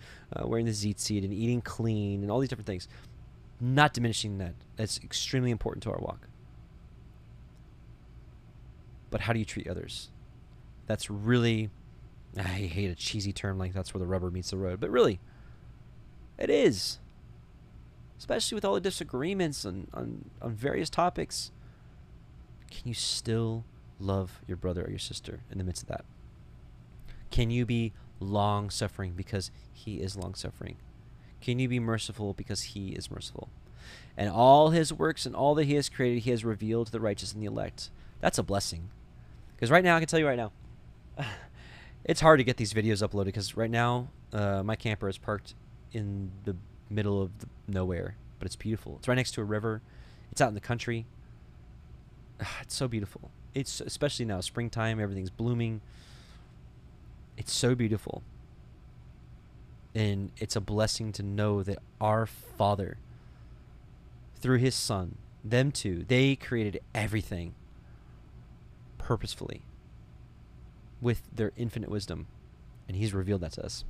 wearing the tzitzit and eating clean and all these different things. Not diminishing that. That's extremely important to our walk. But how do you treat others? That's really, I hate a cheesy term like that's where the rubber meets the road, but really, it is. Especially with all the disagreements on various topics. Can you still love your brother or your sister in the midst of that? Can you be long-suffering because he is long-suffering? Can you be merciful because he is merciful? And all his works and all that he has created, he has revealed to the righteous and the elect. That's a blessing. Because right now, I can tell you right now, it's hard to get these videos uploaded, because right now my camper is parked in the middle of nowhere, but it's beautiful. It's right next to a river. It's out in the country. It's so beautiful. It's especially now, springtime, everything's blooming. It's so beautiful. And it's a blessing to know that our Father, through his Son, them two, they created everything purposefully with their infinite wisdom, and he's revealed that to us.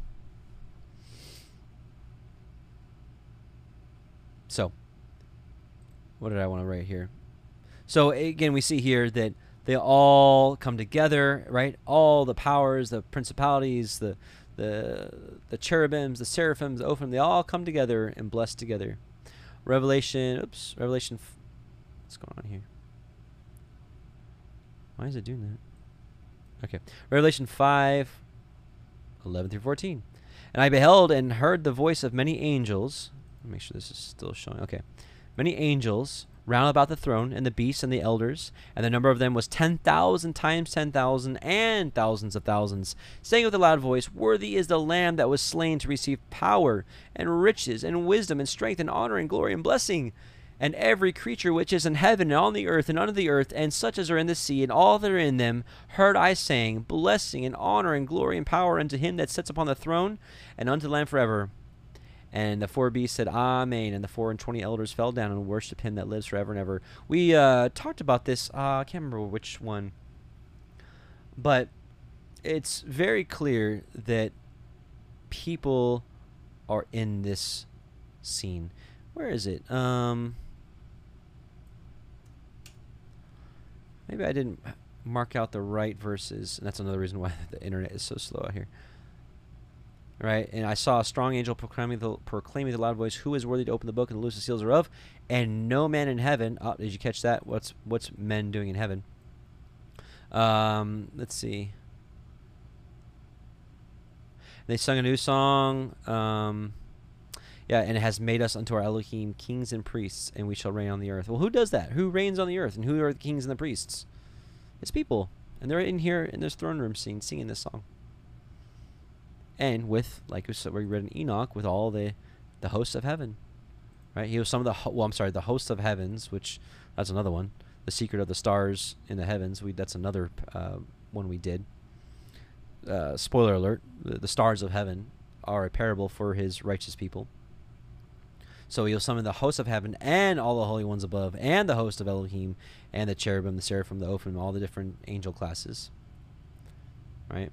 So what did I want to write here? So again, we see here that they all come together, right? All the powers, the principalities, the cherubims, the seraphims, the ophim, they all come together and bless together. Revelation, oops, Revelation, what's going on here? Why is it doing that? Okay. Revelation 5, 11 through 14. And I beheld and heard the voice of many angels. Make sure this is still showing. Okay. Many angels round about the throne and the beasts and the elders. And the number of them was 10,000 times 10,000 and thousands of thousands, saying with a loud voice, worthy is the Lamb that was slain to receive power and riches and wisdom and strength and honor and glory and blessing. And every creature which is in heaven and on the earth and under the earth, and such as are in the sea, and all that are in them, heard I saying, blessing and honor and glory and power unto him that sits upon the throne, and unto the Lamb forever. And the four beasts said, Amen. And the 4 and 20 elders fell down and worshipped him that lives forever and ever. We talked about this. I can't remember which one. But it's very clear that people are in this scene. Where is it? Maybe I didn't mark out the right verses, and that's another reason why the internet is so slow out here. All right, and I saw a strong angel proclaiming the loud voice, who is worthy to open the book and loose the seals thereof, and no man in heaven. Oh, did you catch that? What's men doing in heaven? Let's see. They sung a new song. Yeah, and it has made us unto our Elohim kings and priests, and we shall reign on the earth. Well, who does that? Who reigns on the earth, and who are the kings and the priests? It's people, and they're in here in this throne room scene singing this song. And with, like we read in Enoch, with all the hosts of heaven, right? He was some of the the hosts of heavens, which that's another one. The secret of the stars in the heavens. That's another one we did. Spoiler alert: the stars of heaven are a parable for his righteous people. So he'll summon the hosts of heaven and all the holy ones above and the host of Elohim and the cherubim, the seraphim, the ophim, all the different angel classes. Right?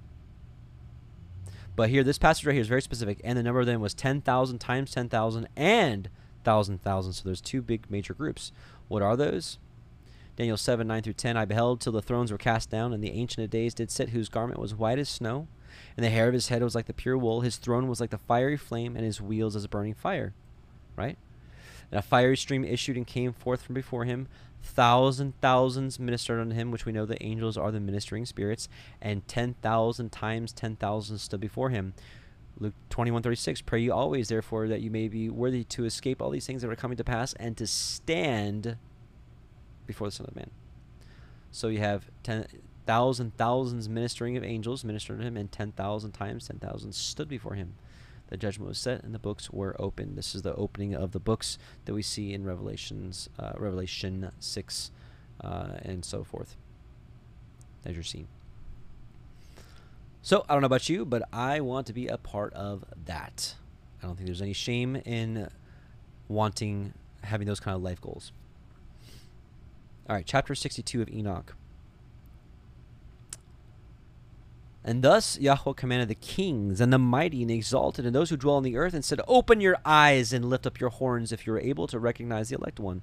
But here, this passage right here is very specific. And the number of them was 10,000 times 10,000 and thousand thousand. So there's two big major groups. What are those? Daniel 7, 9 through 10. I beheld till the thrones were cast down, and the Ancient of Days did sit, whose garment was white as snow. And the hair of his head was like the pure wool. His throne was like the fiery flame, and his wheels as a burning fire. Right? And a fiery stream issued and came forth from before him. Thousand thousands ministered unto him, which we know the angels are the ministering spirits, and 10,000 times 10,000 stood before him. Luke 21:36, pray ye always, therefore, that you may be worthy to escape all these things that are coming to pass and to stand before the Son of Man. So you have 10,000 thousands ministering of angels ministered to him, and 10,000 times 10,000 stood before him. The judgment was set, and the books were opened. This is the opening of the books that we see in Revelation 6 and so forth, as you're seeing. So, I don't know about you, but I want to be a part of that. I don't think there's any shame in wanting, having those kind of life goals. All right, chapter 62 of Enoch. And thus Yahweh commanded the kings and the mighty and exalted and those who dwell on the earth, and said, open your eyes and lift up your horns if you are able to recognize the elect one.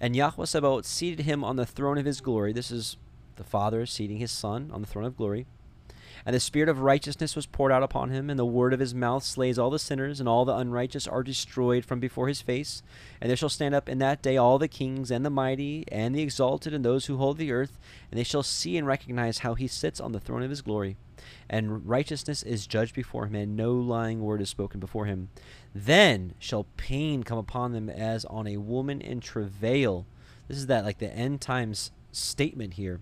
And Yahuwah Sabaoth seated him on the throne of his glory. This is the Father seating his Son on the throne of glory. And the Spirit of righteousness was poured out upon him, and the word of his mouth slays all the sinners, and all the unrighteous are destroyed from before his face. And there shall stand up in that day all the kings, and the mighty, and the exalted, and those who hold the earth, and they shall see and recognize how he sits on the throne of his glory. And righteousness is judged before him, and no lying word is spoken before him. Then shall pain come upon them as on a woman in travail. This is that, like, the end times statement here.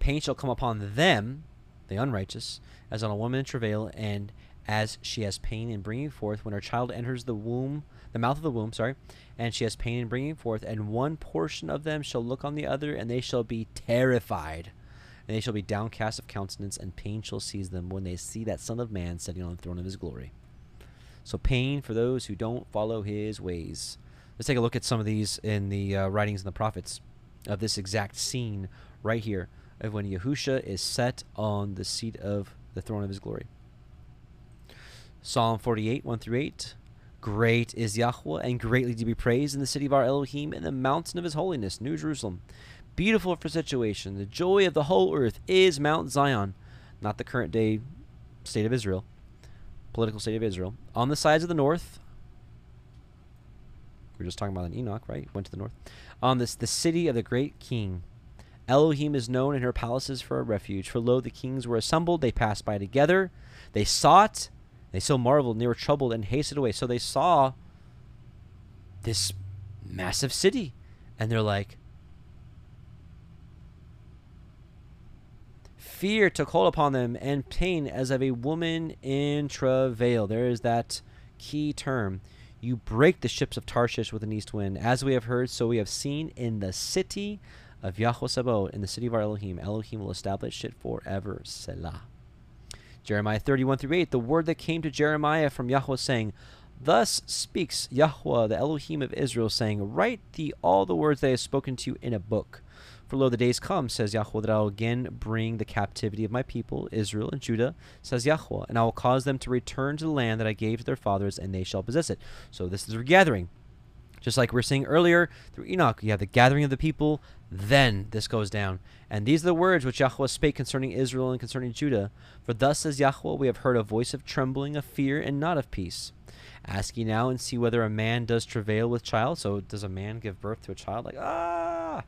Pain shall come upon them, the unrighteous, as on a woman in travail, and as she has pain in bringing forth, when her child enters the womb, the mouth of the womb, sorry, and she has pain in bringing forth. And one portion of them shall look on the other, and they shall be terrified, and they shall be downcast of countenance, and pain shall seize them when they see that Son of Man sitting on the throne of his glory. So pain for those who don't follow his ways. Let's take a look at some of these in the writings of the prophets, of this exact scene right here, of when Yahusha is set on the seat of the throne of his glory. Psalm 48:1-8. Great is Yahuwah, and greatly to be praised in the city of our Elohim, in the mountain of his holiness, New Jerusalem. Beautiful for situation. The joy of the whole earth is Mount Zion, not the current day state of Israel, political state of Israel. On the sides of the north, we were just talking about an Enoch, right? Went to the north. On this, the city of the great king. Elohim is known in her palaces for a refuge. For lo, the kings were assembled. They passed by together. They saw it. They so marveled, and they were troubled, and hasted away. So they saw this massive city, and they're like, fear took hold upon them, and pain as of a woman in travail. There is that key term. You break the ships of Tarshish with an east wind. As we have heard, so we have seen in the city of Yahuwah Sabaoth, in the city of our Elohim. Elohim will establish it forever. Selah. Jeremiah 31:8. The word that came to Jeremiah from Yahuwah, saying, thus speaks Yahuwah, the Elohim of Israel, saying, write thee all the words that I have spoken to you in a book. For lo, the days come, says Yahuwah, that I will again bring the captivity of my people, Israel and Judah, says Yahuwah, and I will cause them to return to the land that I gave to their fathers, and they shall possess it. So this is regathering. Just like we were saying earlier, through Enoch, you have the gathering of the people, then this goes down. And these are the words which Yahuwah spake concerning Israel and concerning Judah. For thus says Yahuwah, we have heard a voice of trembling, of fear, and not of peace. Ask ye now and see whether a man does travail with child. So does a man give birth to a child? Like, ah!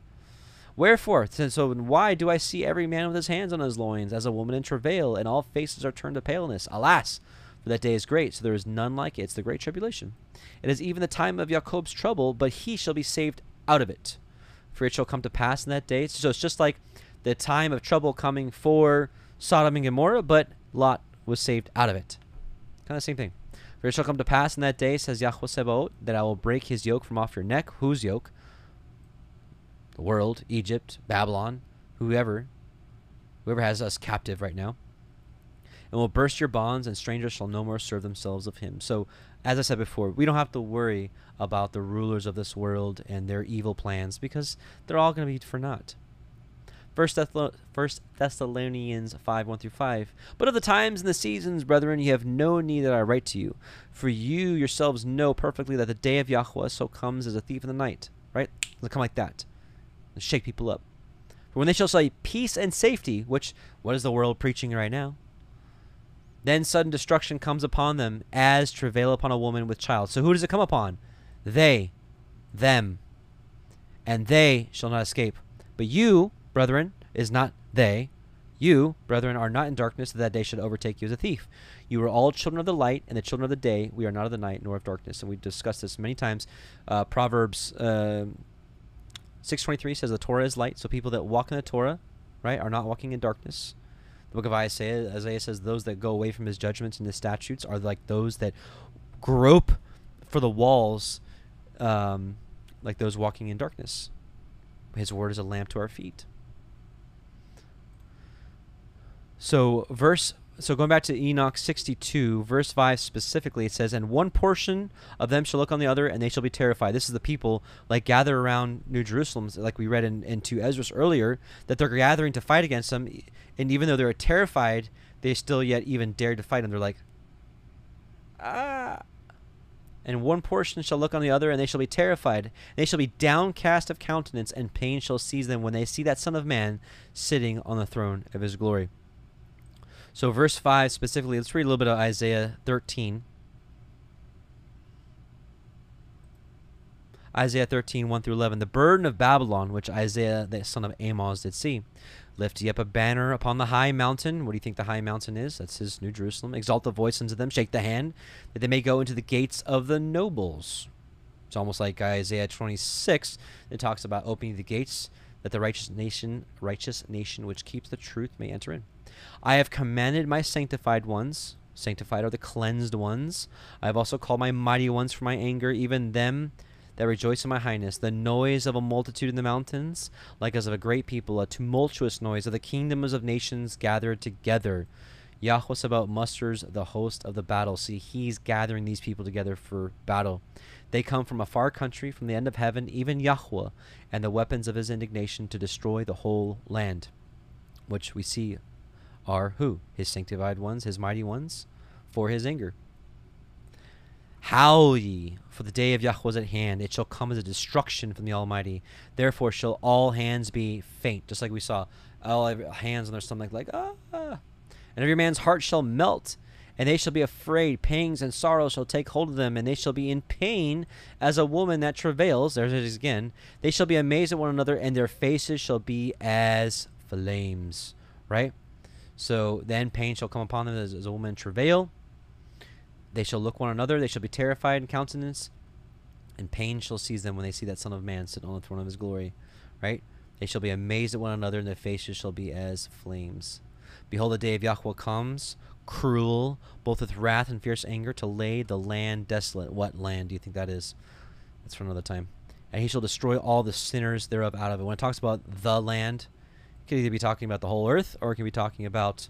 Wherefore, so why do I see every man with his hands on his loins, as a woman in travail, and all faces are turned to paleness? Alas! For that day is great, so there is none like it. It's the great tribulation. It is even the time of Jacob's trouble, but he shall be saved out of it. For it shall come to pass in that day. So it's just like the time of trouble coming for Sodom and Gomorrah, but Lot was saved out of it. Kind of the same thing. For it shall come to pass in that day, says Yahuwah Sabaoth, that I will break his yoke from off your neck. Whose yoke? The world, Egypt, Babylon, whoever has us captive right now. And will burst your bonds, and strangers shall no more serve themselves of him. So, as I said before, we don't have to worry about the rulers of this world and their evil plans, because they're all going to be for naught. First Thessalonians 5:1-5. But of the times and the seasons, brethren, ye have no need that I write to you. For you yourselves know perfectly that the day of Yahuwah so comes as a thief in the night. Right? It'll come like that. It'll shake people up. For when they shall say peace and safety, which, what is the world preaching right now? Then sudden destruction comes upon them, as travail upon a woman with child. So who does it come upon? They, them, and they shall not escape. But you, brethren, is not they, You, brethren, are not in darkness, that day should overtake you as a thief. You are all children of the light and the children of the day. We are not of the night nor of darkness. And we've discussed this many times. Proverbs 6:23 says the Torah is light. So people that walk in the Torah, right, are not walking in darkness. The book of Isaiah, says those that go away from his judgments and his statutes are like those that grope for the walls, like those walking in darkness. His word is a lamp to our feet. So going back to Enoch 62, verse 5 specifically, it says, "And one portion of them shall look on the other, and they shall be terrified." This is the people like gather around New Jerusalem, like we read in 2 Esdras earlier, that they're gathering to fight against them, and even though they're terrified, they still yet even dared to fight, and they're like, ah. "And one portion shall look on the other, and they shall be terrified. They shall be downcast of countenance, and pain shall seize them when they see that Son of Man sitting on the throne of his glory." So verse 5 specifically, let's read a little bit of Isaiah 13. Isaiah 13, 1 through 11. "The burden of Babylon, which Isaiah, the son of Amoz, did see. Lift ye up a banner upon the high mountain." What do you think the high mountain is? That's his New Jerusalem. "Exalt the voice unto them, shake the hand, that they may go into the gates of the nobles." It's almost like Isaiah 26. It talks about opening the gates, that the righteous nation which keeps the truth may enter in. "I have commanded my sanctified ones." Sanctified are the cleansed ones. "I have also called my mighty ones for my anger, even them that rejoice in my highness. The noise of a multitude in the mountains, like as of a great people, a tumultuous noise of the kingdoms of nations gathered together. Yahuwah Sabaoth musters the host of the battle." See, he's gathering these people together for battle. "They come from a far country, from the end of heaven, even Yahuwah, and the weapons of his indignation to destroy the whole land," which we see are who? His sanctified ones, his mighty ones, for his anger. "Howl ye, for the day of Yahuwah is at hand. It shall come as a destruction from the Almighty. Therefore shall all hands be faint." Just like we saw, all hands on their stomach, like, ah. "And every man's heart shall melt, and they shall be afraid. Pangs and sorrows shall take hold of them, and they shall be in pain as a woman that travails." There's it again. "They shall be amazed at one another, and their faces shall be as flames." Right? So then pain shall come upon them as a woman travail. "They shall look one another. They shall be terrified in countenance, and pain shall seize them when they see that Son of Man sitting on the throne of his glory." Right? "They shall be amazed at one another, and their faces shall be as flames. Behold, the day of Yahuwah comes, cruel, both with wrath and fierce anger, to lay the land desolate." What land do you think that is? That's for another time. "And he shall destroy all the sinners thereof out of it." When it talks about the land, it could either be talking about the whole earth, or it could be talking about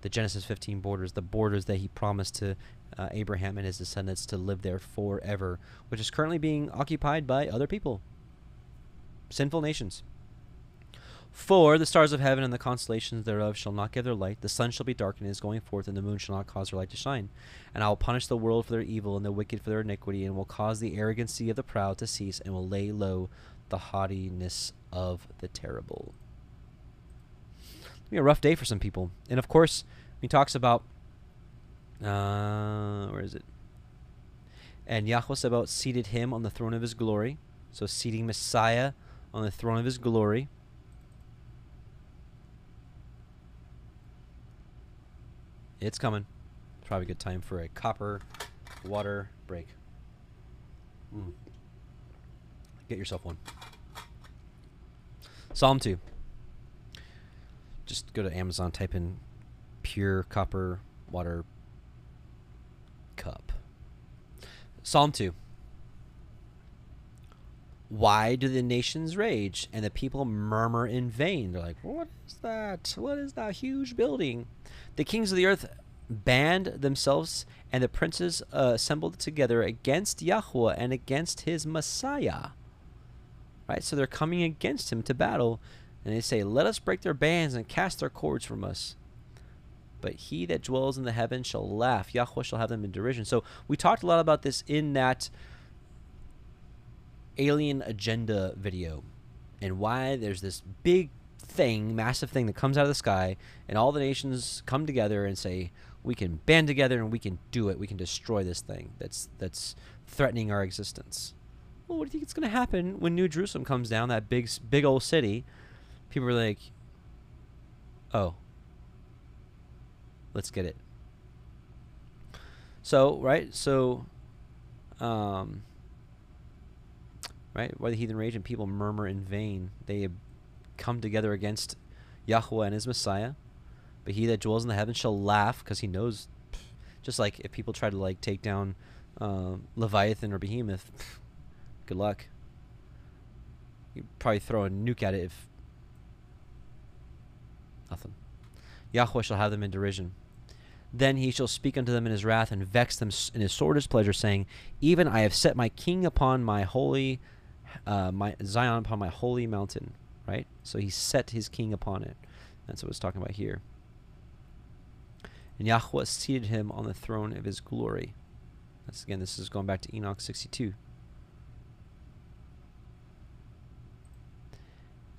the Genesis 15 borders, the borders that he promised to Abraham and his descendants to live there forever, which is currently being occupied by other people, sinful nations. "For the stars of heaven and the constellations thereof shall not give their light. The sun shall be darkened in his going forth, and the moon shall not cause her light to shine. And I will punish the world for their evil and the wicked for their iniquity, and will cause the arrogancy of the proud to cease, and will lay low the haughtiness of the terrible." It'll be a rough day for some people. And of course, he talks about, where is it? "And Yahuwah Sabaoth seated him on the throne of his glory." So seating Messiah on the throne of his glory. It's coming. It's probably a good time for a copper water break. Get yourself one. Psalm 2. Just go to Amazon, type in pure copper water cup. Psalm 2. "Why do the nations rage and the people murmur in vain?" They're like, what is that? What is that huge building? "The kings of the earth band themselves, and the princes assembled together against Yahuwah and against his Messiah." Right? So they're coming against him to battle, and they say, "Let us break their bands and cast their cords from us. But he that dwells in the heavens shall laugh. Yahuwah shall have them in derision." So we talked a lot about this in that alien agenda video, and why there's this big thing, massive thing that comes out of the sky, and all the nations come together and say, we can band together and we can do it, we can destroy this thing that's threatening our existence. Well, what do you think it's going to happen when New Jerusalem comes down, that big old city? People are like, Oh. Let's get it. So, right? So, right? Why the heathen rage and people murmur in vain? They come together against Yahuwah and his Messiah. But he that dwells in the heavens shall laugh, because he knows. Just like if people try to like take down Leviathan or Behemoth, good luck. You'd probably throw a nuke at it if nothing. Yahuwah shall have them in derision. Then he shall speak unto them in his wrath, and vex them in his sore displeasure, saying, even I have set my king upon my holy, my Zion upon my holy mountain. Right? So he set his king upon it. That's what it's talking about here. And Yahuwah seated him on the throne of his glory. That's, again, this is going back to Enoch 62.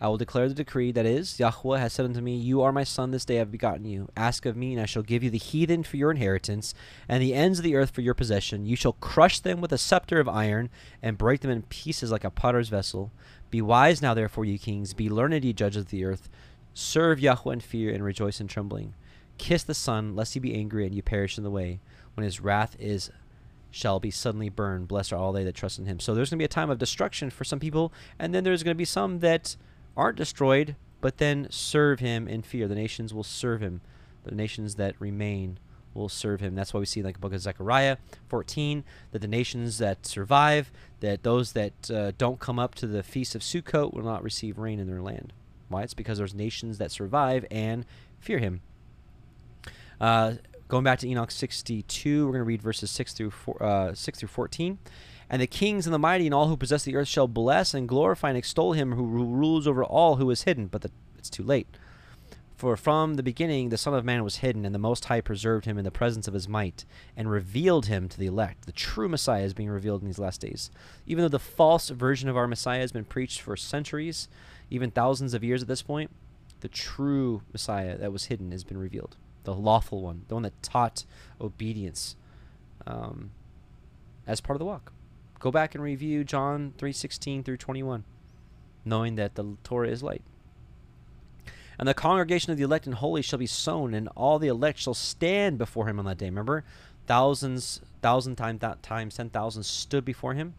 I will declare the decree, that is, Yahuwah has said unto me, you are my son, this day I have begotten you. Ask of me, and I shall give you the heathen for your inheritance, and the ends of the earth for your possession. You shall crush them with a scepter of iron, and break them in pieces like a potter's vessel. Be wise now, therefore, ye kings. Be learned, ye judges of the earth. Serve Yahuwah in fear, and rejoice in trembling. Kiss the Son, lest he be angry, and ye perish in the way, when his wrath is shall be suddenly burned. Blessed are all they that trust in him. So there's going to be a time of destruction for some people, and then there's going to be some that aren't destroyed, but then serve him in fear. The nations will serve him. The nations that remain will serve him. That's why we see like the book of Zechariah 14, that the nations that survive, that those that don't come up to the feast of Sukkot will not receive rain in their land. Why? It's because there's nations that survive and fear him. Going back to Enoch 62, we're going to read verses 6 through 14. And the kings and the mighty and all who possess the earth shall bless and glorify and extol him who rules over all who is hidden. But it's too late. For from the beginning the Son of Man was hidden, and the Most High preserved him in the presence of his might, and revealed him to the elect. The true Messiah is being revealed in these last days. Even though the false version of our Messiah has been preached for centuries, even thousands of years at this point, the true Messiah that was hidden has been revealed. The lawful one, the one that taught obedience as part of the walk. Go back and review John 3:16 through 21, knowing that the Torah is light. And the congregation of the elect and holy shall be sown, and all the elect shall stand before him on that day. Remember, thousands times 10,000 stood before him,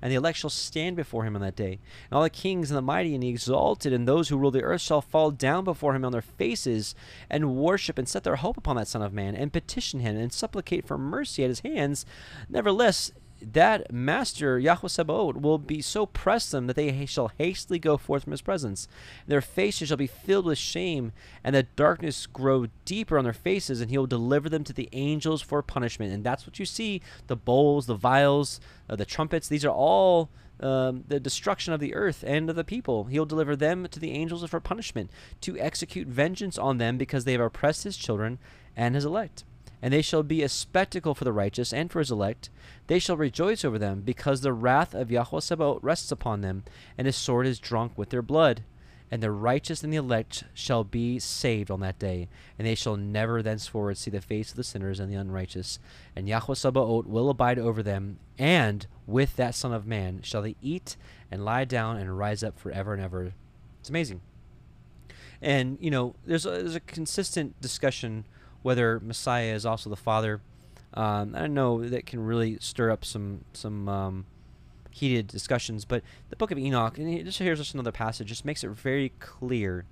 and the elect shall stand before him on that day. And all the kings and the mighty and the exalted and those who rule the earth shall fall down before him on their faces, and worship and set their hope upon that Son of Man, and petition him and supplicate for mercy at his hands. Nevertheless, that master, Yahuwah Sabaoth, will be so pressed them that they shall hastily go forth from his presence. Their faces shall be filled with shame, and the darkness grow deeper on their faces, and he will deliver them to the angels for punishment. And that's what you see, the bowls, the vials, the trumpets. These are all the destruction of the earth and of the people. He'll deliver them to the angels for punishment, to execute vengeance on them, because they have oppressed his children and his elect. And they shall be a spectacle for the righteous and for his elect. They shall rejoice over them, because the wrath of Yahuwah Sabaoth rests upon them, and his sword is drunk with their blood. And the righteous and the elect shall be saved on that day, and they shall never thenceforward see the face of the sinners and the unrighteous. And Yahuwah Sabaoth will abide over them, and with that Son of Man shall they eat and lie down and rise up forever and ever. It's amazing. And, you know, there's a consistent discussion whether Messiah is also the Father. I don't know, that can really stir up some heated discussions, but the Book of Enoch, and just here's just another passage, just makes it very clear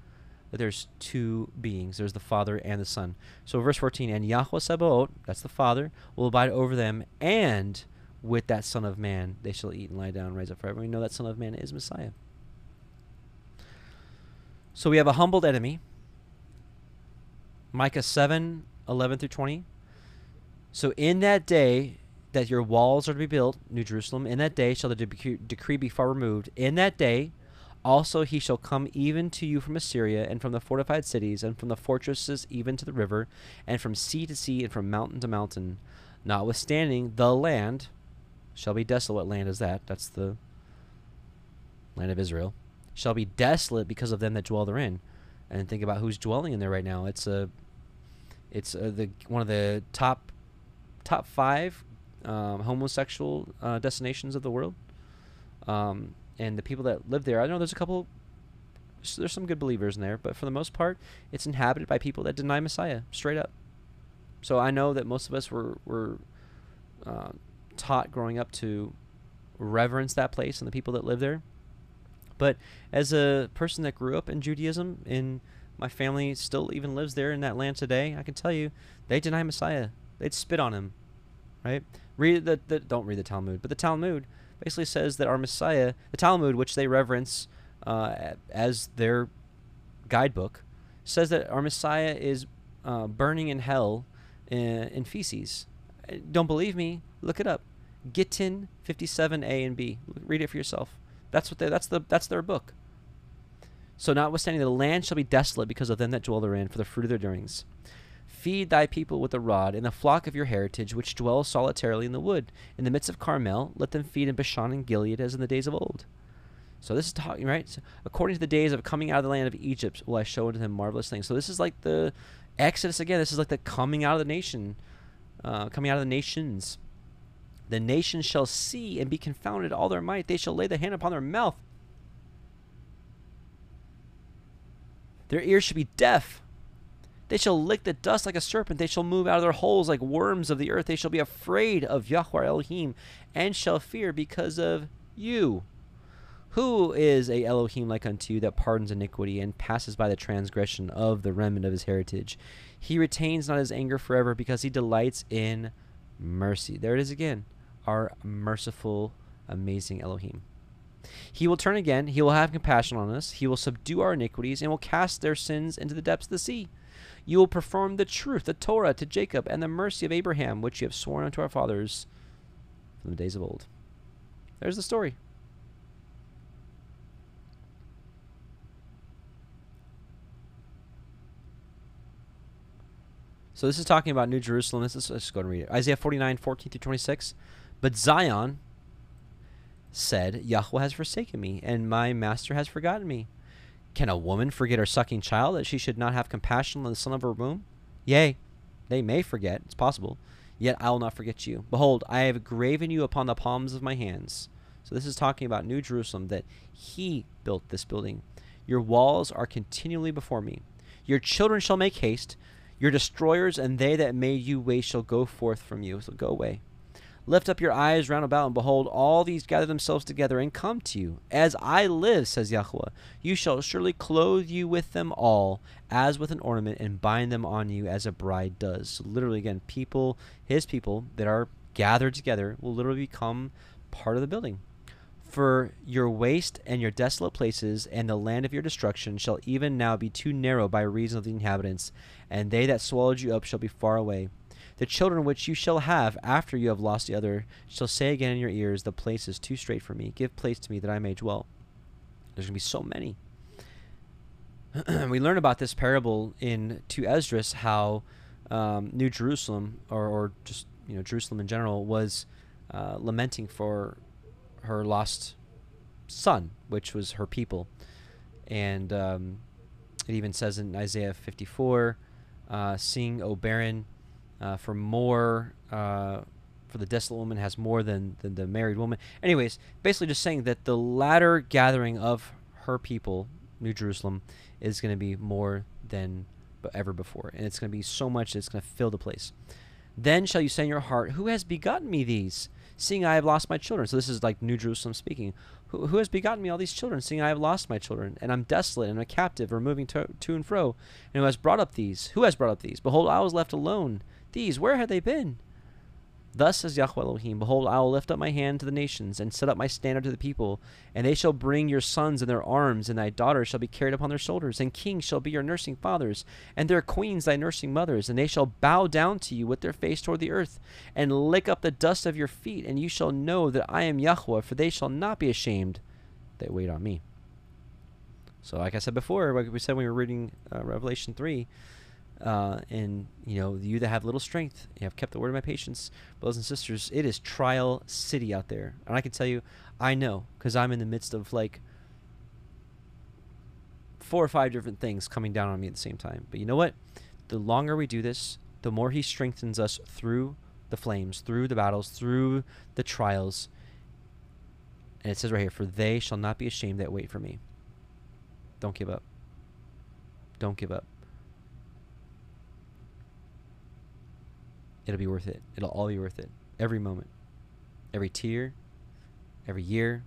that there's two beings. There's the Father and the Son. So verse 14, and Yahuwah Sabaoth, that's the Father, will abide over them, and with that Son of Man they shall eat and lie down and rise up forever. We know that Son of Man is Messiah. So we have a humbled enemy. Micah 7:11 through 20. So in that day that your walls are to be built, New Jerusalem, in that day shall the decree be far removed. In that day also he shall come even to you from Assyria, and from the fortified cities, and from the fortresses even to the river, and from sea to sea, and from mountain to mountain. Notwithstanding, the land shall be desolate. What land is that? That's the land of Israel. Shall be desolate because of them that dwell therein. And think about who's dwelling in there right now. It's one of the top five homosexual destinations of the world, and the people that live there. I know there's a couple So there's some good believers in there, but for the most part, it's inhabited by people that deny Messiah, straight up. So I know that most of us were taught growing up to reverence that place and the people that live there. But as a person that grew up in Judaism, and my family still even lives there in that land today, I can tell you, they deny Messiah. They'd spit on him, right? Don't read the Talmud, but the Talmud basically says that our Messiah, the Talmud, which they reverence as their guidebook, says that our Messiah is burning in hell in feces. Don't believe me? Look it up. Gittin 57a and b. Read it for yourself. That's what that's their book. So notwithstanding, the land shall be desolate because of them that dwell therein, for the fruit of their doings. Feed thy people with the rod, and the flock of your heritage, which dwell solitarily in the wood. In the midst of Carmel, let them feed in Bashan and Gilead, as in the days of old. So this is talking, right? So, according to the days of coming out of the land of Egypt, will I show unto them marvelous things. So this is like the Exodus again. This is like the coming out of the nation, coming out of the nations. The nations shall see and be confounded all their might. They shall lay the hand upon their mouth. Their ears should be deaf. They shall lick the dust like a serpent. They shall move out of their holes like worms of the earth. They shall be afraid of Yahuwah Elohim, and shall fear because of you. Who is a Elohim like unto you, that pardons iniquity and passes by the transgression of the remnant of his heritage? He retains not his anger forever, because he delights in mercy. There it is again. Our merciful, amazing Elohim. He will turn again. He will have compassion on us. He will subdue our iniquities, and will cast their sins into the depths of the sea. You will perform the truth, the Torah, to Jacob, and the mercy of Abraham, which you have sworn unto our fathers from the days of old. There's the story. So this is talking about New Jerusalem. Let's just go and read it. Isaiah 49:14-26. But Zion said, Yahuwah has forsaken me, and my master has forgotten me. Can a woman forget her sucking child, that she should not have compassion on the son of her womb? Yea, they may forget, it's possible, yet I will not forget you. Behold, I have graven you upon the palms of my hands. So this is talking about New Jerusalem, that he built this building. Your walls are continually before me. Your children shall make haste. Your destroyers and they that made you waste shall go forth from you. So go away. Lift up your eyes round about, and behold, all these gather themselves together and come to you. As I live, says Yahuwah, you shall surely clothe you with them all as with an ornament, and bind them on you as a bride does. So literally, again, people, his people that are gathered together will literally become part of the building. For your waste and your desolate places and the land of your destruction shall even now be too narrow by reason of the inhabitants, and they that swallowed you up shall be far away. The children which you shall have after you have lost the other shall say again in your ears, the place is too strait for me. Give place to me that I may dwell. There's going to be so many. We learn about this parable in 2 Esdras, how New Jerusalem, or just, you know, Jerusalem in general, was lamenting for her lost son, which was her people. And it even says in Isaiah 54, sing, O barren, for more, for the desolate woman has more than the married woman. Anyways, basically just saying that the latter gathering of her people, New Jerusalem, is going to be more than ever before. And it's going to be so much that it's going to fill the place. Then shall you say in your heart, who has begotten me these, seeing I have lost my children? So this is like New Jerusalem speaking. Who has begotten me all these children, seeing I have lost my children, and I'm desolate and a captive, or moving to and fro? And who has brought up these? Who has brought up these? Behold, I was left alone. These, where had they been? Thus says Yahuwah Elohim, behold, I will lift up my hand to the nations, and set up my standard to the people, and they shall bring your sons in their arms, and thy daughters shall be carried upon their shoulders, and kings shall be your nursing fathers, and their queens thy nursing mothers, and they shall bow down to you with their face toward the earth, and lick up the dust of your feet, and you shall know that I am Yahuwah, for they shall not be ashamed that wait on me. So like I said before, like we said when we were reading Revelation 3, and you know, you that have little strength, you have kept the word of my patience. Brothers and sisters, it is trial city out there, and I can tell you, I know, because I'm in the midst of like 4 or 5 different things coming down on me at the same time. But you know what? The longer we do this, the more he strengthens us through the flames, through the battles, through the trials. And it says right here, for they shall not be ashamed that wait for me. Don't give up. Don't give up. It'll be worth it. It'll all be worth it. Every moment. Every tear. Every year.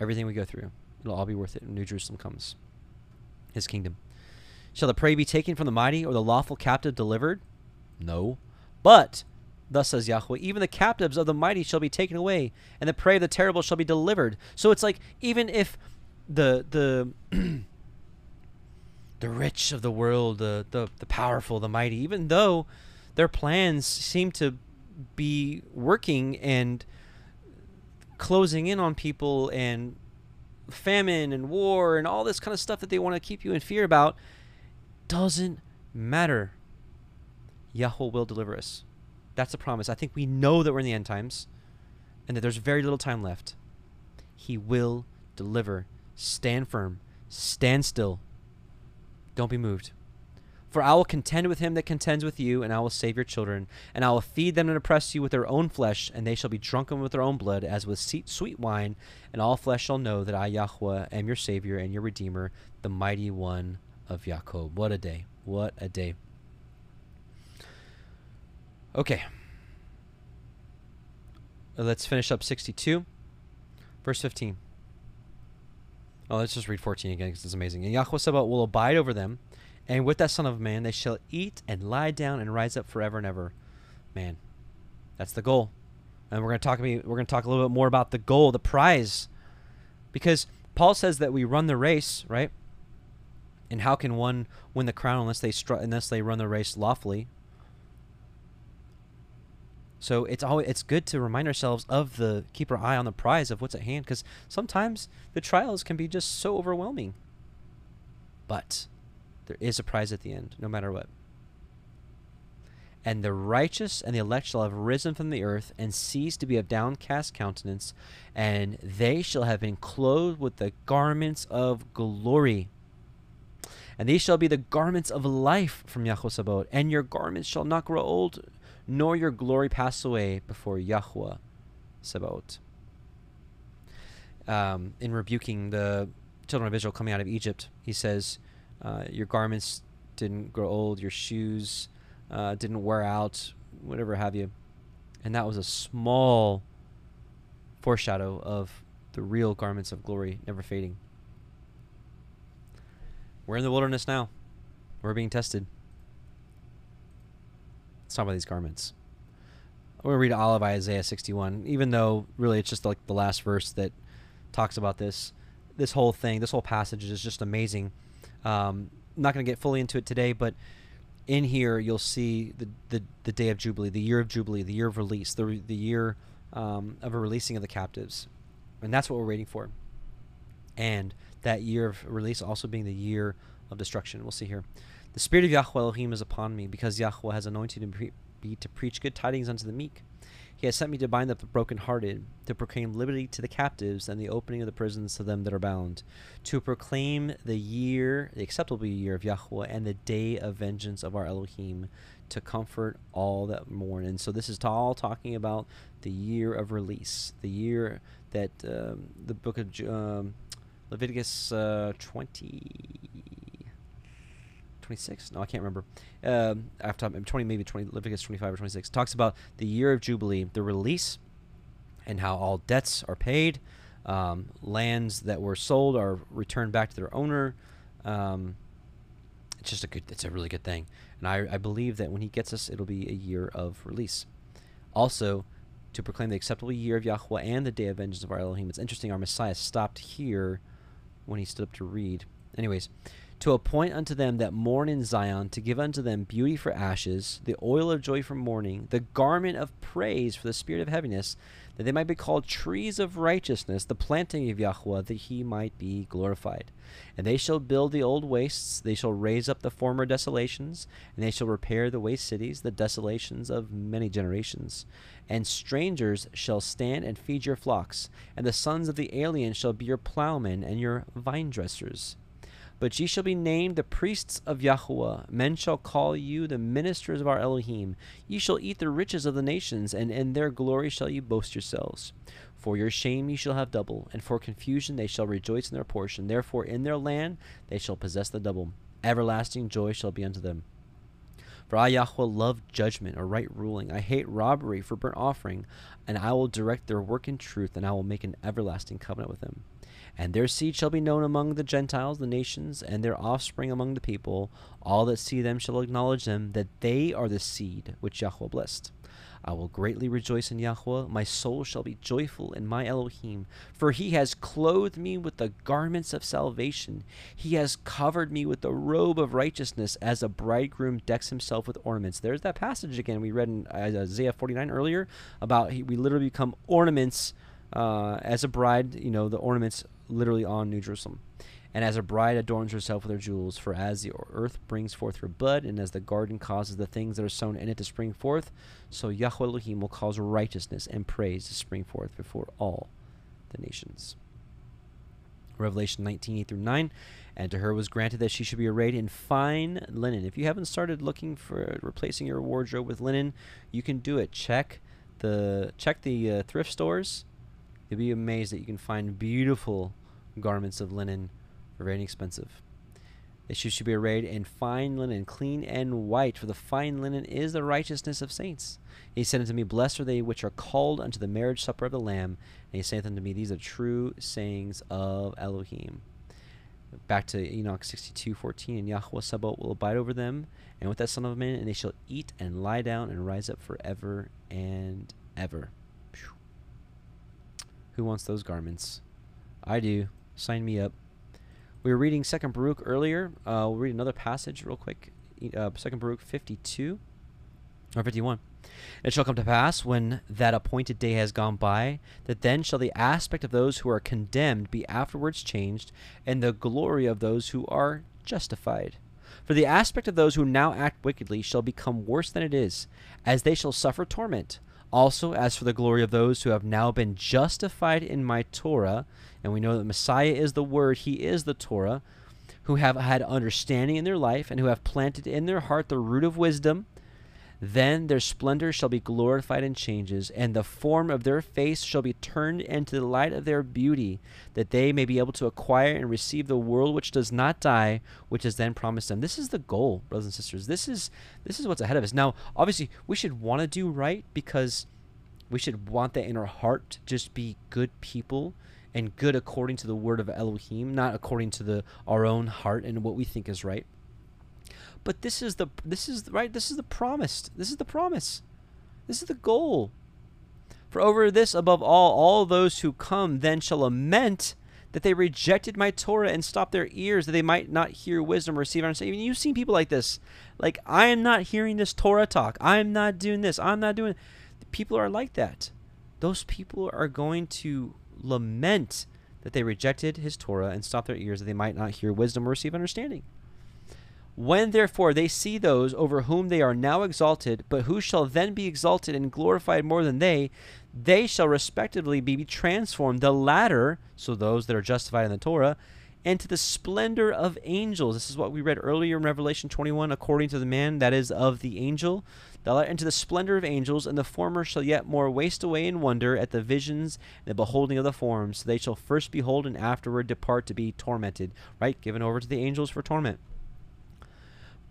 Everything we go through. It'll all be worth it when New Jerusalem comes. His kingdom. Shall the prey be taken from the mighty, or the lawful captive delivered? No. But, thus says Yahweh, even the captives of the mighty shall be taken away, and the prey of the terrible shall be delivered. So it's like, even if the the rich of the world, the powerful, the mighty, even though their plans seem to be working and closing in on people and famine and war and all this kind of stuff that they want to keep you in fear about, doesn't matter. Yahweh will deliver us. That's a promise. I think we know that we're in the end times and that there's very little time left. He will deliver. Stand firm. Stand still. Don't be moved. For I will contend with him that contends with you, and I will save your children, and I will feed them that oppress you with their own flesh, and they shall be drunken with their own blood as with sweet wine, and all flesh shall know that I, Yahuwah, am your Savior and your Redeemer, the Mighty One of Jacob. What a day. What a day. Okay. Let's finish up 62. Verse 15. Oh, let's just read 14 again because it's amazing. And Yahuwah Sabaoth will abide over them, and with that Son of Man, they shall eat and lie down and rise up forever and ever. Man, that's the goal. And we're going to talk a little bit more about the goal, the prize. Because Paul says that we run the race, right? And how can one win the crown unless they run the race lawfully? So it's good to remind ourselves of keep our eye on the prize of what's at hand, because sometimes the trials can be just so overwhelming. But there is a prize at the end, no matter what. And the righteous and the elect shall have risen from the earth and ceased to be of downcast countenance, and they shall have been clothed with the garments of glory. And these shall be the garments of life from Yahuwah Sabaoth, and your garments shall not grow old, nor your glory pass away before Yahuwah Sabaoth. In rebuking the children of Israel coming out of Egypt, he says, your garments didn't grow old, your shoes didn't wear out, whatever have you. And that was a small foreshadow of the real garments of glory, never fading. We're in the wilderness now. We're being tested. Let's talk about these garments. I'm going to read all of Isaiah 61, even though really it's just like the last verse that talks about this. This whole thing, this whole passage is just amazing. Not going to get fully into it today, but in here you'll see the day of Jubilee, the year of Jubilee, the year of release, the year of a releasing of the captives. And that's what we're waiting for. And that year of release also being the year of destruction. We'll see here. The Spirit of Yahuwah Elohim is upon me, because Yahuwah has anointed me to preach good tidings unto the meek. He has sent me to bind up the brokenhearted, to proclaim liberty to the captives, and the opening of the prisons to them that are bound, to proclaim the acceptable year of Yahuwah, and the day of vengeance of our Elohim, to comfort all that mourn. And so this is all talking about the year of release, the year that the book of Leviticus 26? No, I can't remember. After 20, maybe 20, Leviticus 25 or 26 talks about the year of Jubilee, the release, and how all debts are paid, lands that were sold are returned back to their owner. It's just it's a really good thing, and I believe that when he gets us, it'll be a year of release. Also, to proclaim the acceptable year of Yahuwah and the day of vengeance of our Elohim. It's interesting. Our Messiah stopped here when he stood up to read. Anyways. To appoint unto them that mourn in Zion, to give unto them beauty for ashes, the oil of joy for mourning, the garment of praise for the spirit of heaviness, that they might be called trees of righteousness, the planting of Yahuwah, that he might be glorified. And they shall build the old wastes, they shall raise up the former desolations, and they shall repair the waste cities, the desolations of many generations. And strangers shall stand and feed your flocks, and the sons of the alien shall be your plowmen and your vine dressers. But ye shall be named the priests of Yahuwah. Men shall call you the ministers of our Elohim. Ye shall eat the riches of the nations, and in their glory shall ye boast yourselves. For your shame ye shall have double, and for confusion they shall rejoice in their portion. Therefore in their land they shall possess the double. Everlasting joy shall be unto them. For I, Yahuwah, love judgment, or right ruling. I hate robbery for burnt offering, and I will direct their work in truth, and I will make an everlasting covenant with them. And their seed shall be known among the Gentiles, the nations, and their offspring among the people. All that see them shall acknowledge them, that they are the seed which Yahuwah blessed. I will greatly rejoice in Yahuwah. My soul shall be joyful in my Elohim. For he has clothed me with the garments of salvation. He has covered me with the robe of righteousness, as a bridegroom decks himself with ornaments. There's that passage again we read in Isaiah 49 earlier about we literally become ornaments as a bride, you know, the ornaments literally on New Jerusalem. And as a bride adorns herself with her jewels, for as the earth brings forth her bud, and as the garden causes the things that are sown in it to spring forth, so Yahuwah Elohim will cause righteousness and praise to spring forth before all the nations. Revelation 19:8-9. And to her was granted that she should be arrayed in fine linen. If you haven't started looking for replacing your wardrobe with linen, you can do it. Check the thrift stores. You'll be amazed that you can find beautiful garments of linen. Very inexpensive. That she should be arrayed in fine linen, clean and white, for the fine linen is the righteousness of saints. And he said unto me, Blessed are they which are called unto the marriage supper of the Lamb. And he saith unto me, These are true sayings of Elohim. Back to Enoch 62:14. And Yahuwah Sabaoth will abide over them, and with that Son of Man, and they shall eat and lie down and rise up forever and ever. Whew. Who wants those garments? I do. Sign me up. We were reading Second Baruch earlier. We'll read another passage real quick. Second Baruch 51. It shall come to pass, when that appointed day has gone by, that then shall the aspect of those who are condemned be afterwards changed, and the glory of those who are justified. For the aspect of those who now act wickedly shall become worse than it is, as they shall suffer torment. Also, as for the glory of those who have now been justified in my Torah, and we know that Messiah is the Word, he is the Torah, who have had understanding in their life and who have planted in their heart the root of wisdom, then their splendor shall be glorified in changes, and the form of their face shall be turned into the light of their beauty, that they may be able to acquire and receive the world which does not die, which is then promised them. This is the goal, brothers and sisters. This is what's ahead of us. Now, obviously, we should want to do right, because we should want that in our heart to just be good people and good according to the word of Elohim, not according to our own heart and what we think is right. But this is the promise. This is the goal. For over this, above all those who come then shall lament that they rejected my Torah and stopped their ears, that they might not hear wisdom or receive understanding. You've seen people like this. Like, I am not hearing this Torah talk. I'm not doing this. I'm not doing. People are like that. Those people are going to lament that they rejected his Torah and stopped their ears, that they might not hear wisdom or receive understanding. When therefore they see those over whom they are now exalted, but who shall then be exalted and glorified more than they shall respectively be transformed, the latter, so those that are justified in the Torah, into the splendor of angels. This is what we read earlier in Revelation 21, according to the man that is of the angel, into the splendor of angels, and the former shall yet more waste away in wonder at the visions and the beholding of the forms. So they shall first behold and afterward depart to be tormented, right? Given over to the angels for torment.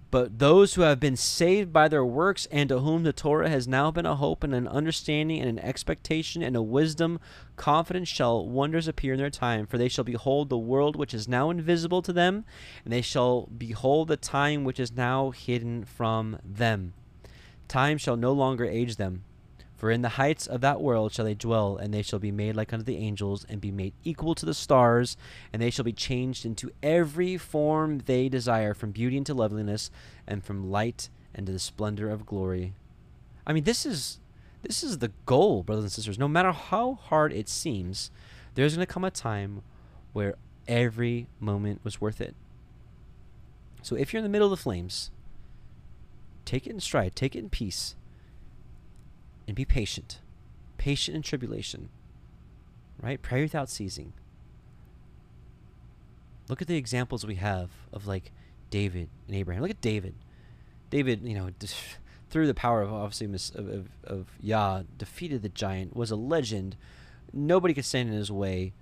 But those who have been saved by their works, and to whom the Torah has now been a hope and an understanding and an expectation and a wisdom, confidence shall wonders appear in their time. For they shall behold the world which is now invisible to them, and they shall behold the time which is now hidden from them. Time shall no longer age them. For in the heights of that world shall they dwell, and they shall be made like unto the angels, and be made equal to the stars, and they shall be changed into every form they desire, from beauty into loveliness, and from light into the splendor of glory. I mean, this is the goal, brothers and sisters. No matter how hard it seems, there's going to come a time where every moment was worth it. So if you're in the middle of the flames, take it in stride, take it in peace. And be patient in tribulation, right? Pray without ceasing. Look at the examples we have of like David and Abraham. Look at David. David, you know, through the power of obviously of Yah, defeated the giant, was a legend. Nobody could stand in his way.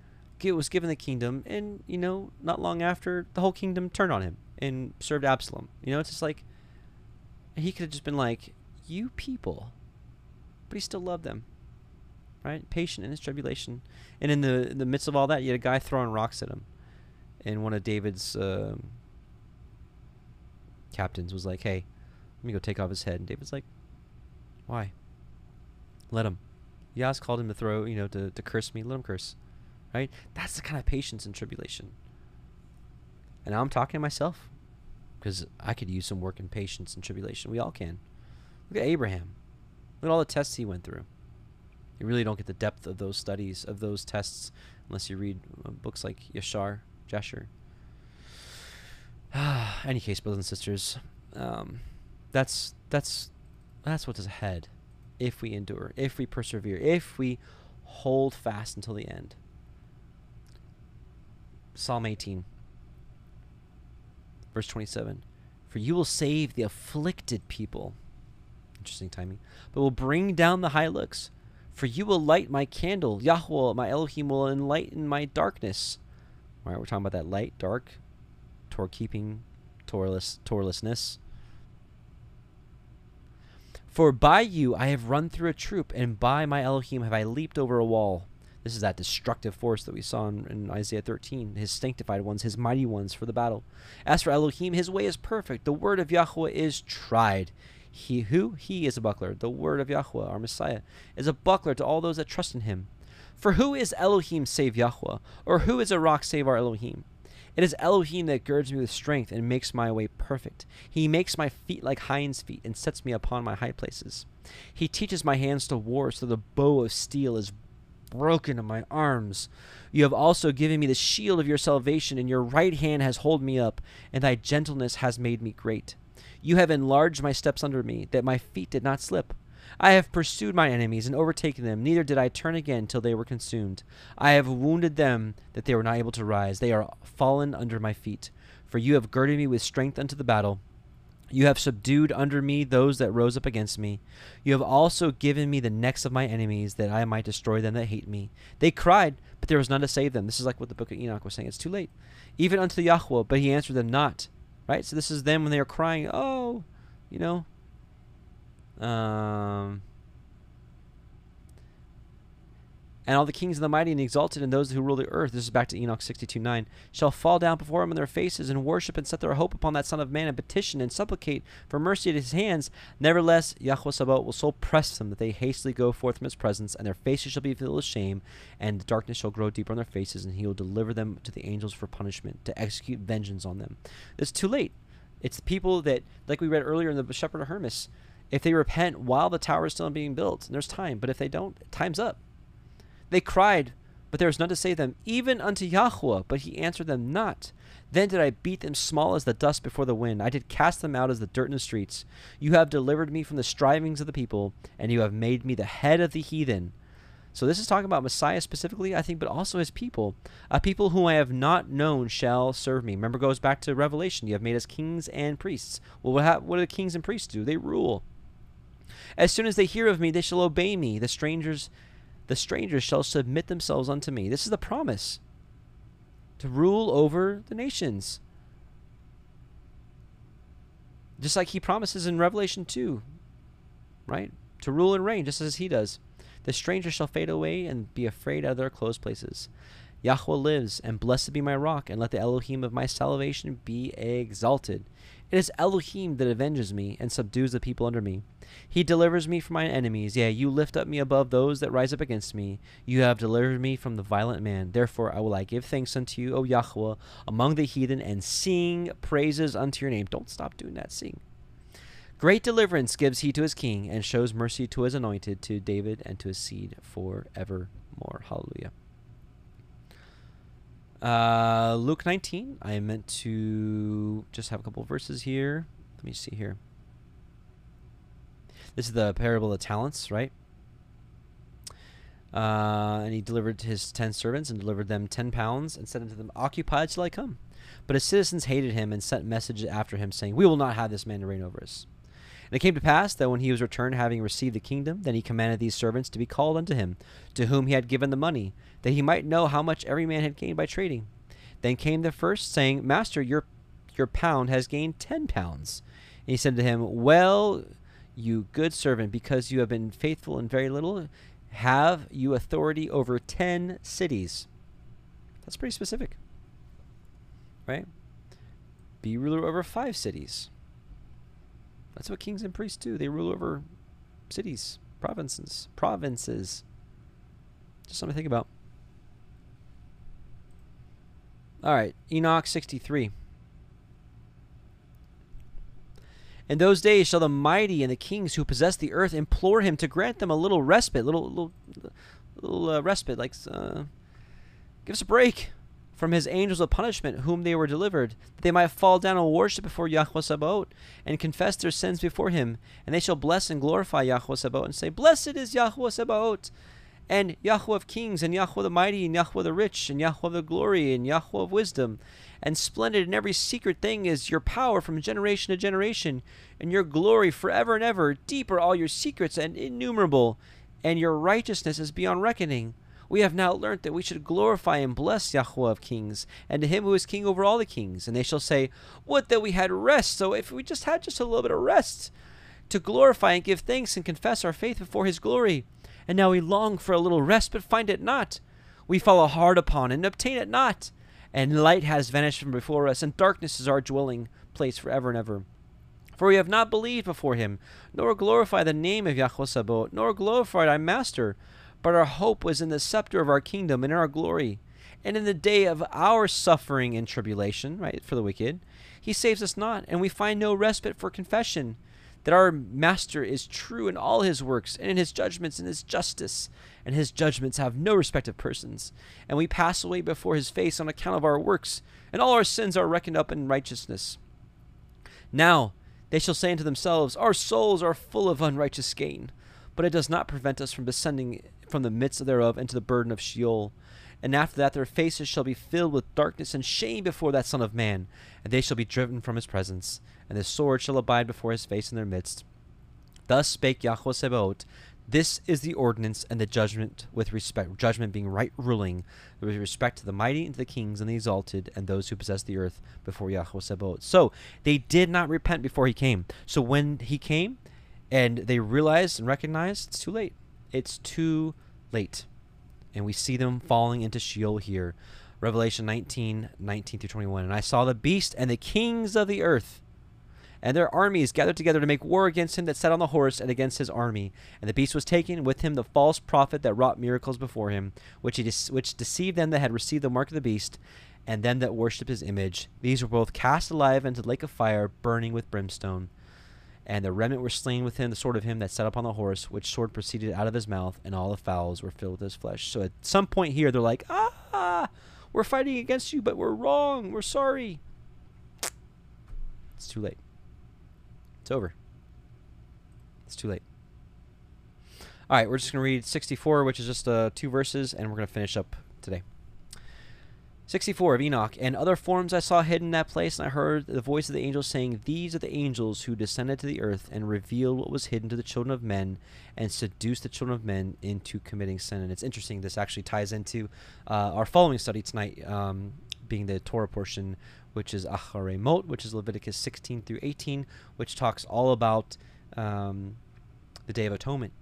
It was given the kingdom, and you know, not long after, the whole kingdom turned on him and served Absalom. You know, it's just like he could have just been like, "You people," but he still loved them, right? Patient in his tribulation, and in the midst of all that, you had a guy throwing rocks at him, and one of David's captains was like, "Hey, let me go take off his head." And David's like, "Why? Let him. Yah's called him to throw, you know, to curse me. Let him curse." Right? That's the kind of patience in tribulation. And now I'm talking to myself, because I could use some work in patience in tribulation. We all can. Look at Abraham. Look at all the tests he went through. You really don't get the depth of those studies, of those tests, unless you read books like Yashar, Jasher. Any case, brothers and sisters, that's what's ahead. If we endure, if we persevere, if we hold fast until the end. Psalm 18, verse 27. For you will save the afflicted people. Interesting timing. But will bring down the high looks. For you will light my candle. Yahuwah, my Elohim, will enlighten my darkness. All right, we're talking about that light, dark, Torah-keeping, Torahlessness. For by you I have run through a troop, and by my Elohim have I leaped over a wall. This is that destructive force that we saw in Isaiah 13, his sanctified ones, his mighty ones for the battle. As for Elohim, his way is perfect. The word of Yahuwah is tried. He is a buckler. The word of Yahuwah, our Messiah, is a buckler to all those that trust in him. For who is Elohim save Yahuwah? Or who is a rock save our Elohim? It is Elohim that girds me with strength and makes my way perfect. He makes my feet like hinds' feet and sets me upon my high places. He teaches my hands to war, so the bow of steel is broken in my arms. You have also given me the shield of your salvation, and your right hand has holed me up, and thy gentleness has made me great. You have enlarged my steps under me, that my feet did not slip. I have pursued my enemies and overtaken them, neither did I turn again till they were consumed. I have wounded them that they were not able to rise. They are fallen under my feet. For you have girded me with strength unto the battle. You have subdued under me those that rose up against me. You have also given me the necks of my enemies, that I might destroy them that hate me. They cried, but there was none to save them. This is like what the book of Enoch was saying. It's too late. Even unto Yahuwah, but he answered them not. Right? So this is them when they are crying, oh, you know. And all the kings of the mighty and the exalted and those who rule the earth, this is back to Enoch 62:9, shall fall down before him on their faces and worship and set their hope upon that Son of Man and petition and supplicate for mercy at his hands. Nevertheless, Yahuwah Sabaoth will so press them that they hastily go forth from his presence, and their faces shall be filled with shame, and the darkness shall grow deeper on their faces, and he will deliver them to the angels for punishment, to execute vengeance on them. It's too late. It's the people that, like we read earlier in the Shepherd of Hermas, if they repent while the tower is still being built, and there's time, but if they don't, time's up. They cried, but there was none to save them, even unto Yahuwah, but he answered them not. Then did I beat them small as the dust before the wind. I did cast them out as the dirt in the streets. You have delivered me from the strivings of the people, and you have made me the head of the heathen. So this is talking about Messiah specifically, I think, but also his people. A people whom I have not known shall serve me. Remember, it goes back to Revelation. You have made us kings and priests. Well, what do the kings and priests do? They rule. As soon as they hear of me, they shall obey me. The strangers shall submit themselves unto me. This is the promise to rule over the nations. Just like he promises in Revelation 2, right? To rule and reign, just as he does. The strangers shall fade away and be afraid out of their closed places. Yahuwah lives, and blessed be my rock, and let the Elohim of my salvation be exalted. It is Elohim that avenges me and subdues the people under me. He delivers me from my enemies. Yea, you lift up me above those that rise up against me. You have delivered me from the violent man. Therefore I will give thanks unto you, O Yahuwah, among the heathen, and sing praises unto your name. Don't stop doing that. Sing. Great deliverance gives he to his king, and shows mercy to his anointed, to David and to his seed forevermore. Hallelujah. Luke 19. I meant to just have a couple of verses here. Let me see here. This is the parable of talents, right? And he delivered his 10 servants and delivered them 10 pounds and said unto them, "Occupy till I come." But his citizens hated him and sent messages after him, saying, "We will not have this man to reign over us." And it came to pass that when he was returned, having received the kingdom, then he commanded these servants to be called unto him, to whom he had given the money, that he might know how much every man had gained by trading. Then came the first, saying, "Master, your pound has gained 10 pounds." And he said to him, "Well, you good servant, because you have been faithful in very little, have you authority over 10 cities. That's pretty specific, right? Be ruler over 5 cities. That's what kings and priests do. They rule over cities, provinces. Just something to think about. All right, Enoch 63. "In those days shall the mighty and the kings who possess the earth implore him to grant them a little respite," respite, like give us a break "from his angels of punishment, whom they were delivered, that they might fall down and worship before Yahuwah Sabaoth, and confess their sins before him. And they shall bless and glorify Yahuwah Sabaoth, and say, Blessed is Yahuwah Sabaoth, and Yahuwah of kings, and Yahuwah the mighty, and Yahuwah the rich, and Yahuwah the glory, and Yahuwah of wisdom. And splendid in every secret thing is your power from generation to generation, and your glory forever and ever. Deep are all your secrets, and innumerable, and your righteousness is beyond reckoning. We have now learnt that we should glorify and bless Yahuwah of kings, and to him who is king over all the kings. And they shall say, Would that we had rest." So if we just had just a little bit of rest to glorify and give thanks and confess our faith before his glory. And now we long for a little rest, but find it not. We follow hard upon and obtain it not. And light has vanished from before us, and darkness is our dwelling place forever and ever. For we have not believed before him, nor glorified the name of Yahuwah Sabaoth, nor glorified our master. But our hope was in the scepter of our kingdom and in our glory. And in the day of our suffering and tribulation," right, for the wicked, "he saves us not, and we find no respite for confession. That our master is true in all his works, and in his judgments and his justice, and his judgments have no respect of persons. And we pass away before his face on account of our works, and all our sins are reckoned up in righteousness. Now they shall say unto themselves, Our souls are full of unrighteous gain, but it does not prevent us from descending from the midst thereof into the burden of Sheol. And after that their faces shall be filled with darkness and shame before that Son of Man, and they shall be driven from his presence, and the sword shall abide before his face in their midst. Thus spake Yahuwah Sabaoth. This is the ordinance and the judgment with respect," judgment being right ruling, "with respect to the mighty and to the kings and the exalted and those who possess the earth before Yahuwah Sabaoth." So they did not repent before he came. So when he came and they realized and recognized, it's too late. It's too late. And we see them falling into Sheol here. Revelation 19, 19 through 21. "And I saw the beast and the kings of the earth and their armies gathered together to make war against him that sat on the horse and against his army. And the beast was taken, with him the false prophet that wrought miracles before him, which deceived them that had received the mark of the beast, and them that worshipped his image. These were both cast alive into the lake of fire, burning with brimstone. And the remnant were slain with him, the sword of him that sat upon the horse, which sword proceeded out of his mouth, and all the fowls were filled with his flesh." So at some point here, they're like, we're fighting against you, but we're wrong. We're sorry. It's too late. It's over. It's too late. All right, we're just going to read 64, which is just 2 verses, and we're going to finish up today. 64 of Enoch. "And other forms I saw hidden in that place, and I heard the voice of the angels saying, These are the angels who descended to the earth and revealed what was hidden to the children of men and seduced the children of men into committing sin." And it's interesting, this actually ties into our following study tonight, being the Torah portion, which is Acharemot, which is Leviticus 16 through 18, which talks all about the Day of Atonement.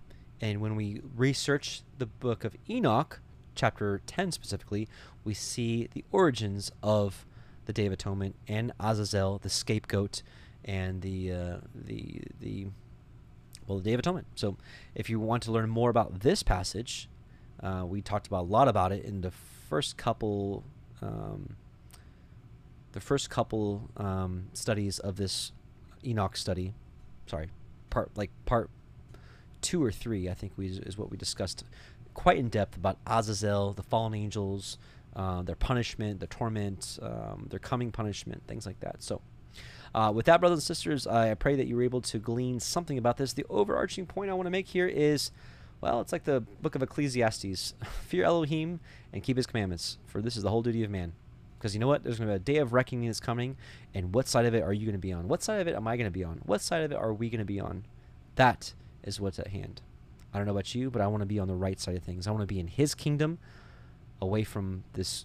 And when we research the book of Enoch, chapter 10 specifically, we see the origins of the Day of Atonement and Azazel, the scapegoat, and the Day of Atonement. So if you want to learn more about this passage, we talked about a lot about it in the first couple studies of this Enoch study. Sorry, part 2 or 3, I think, is what we discussed quite in depth about Azazel, the fallen angels, their punishment, their torment, their coming punishment, things like that. So with that, brothers and sisters, I pray that you were able to glean something about this. The overarching point I want to make here is, well, it's like the book of Ecclesiastes. Fear Elohim and keep his commandments, for this is the whole duty of man. Because you know what? There's going to be a day of reckoning that's coming, and what side of it are you going to be on? What side of it am I going to be on? What side of it are we going to be on? That is what's at hand. I don't know about you, but I want to be on the right side of things. I want to be in his kingdom, away from this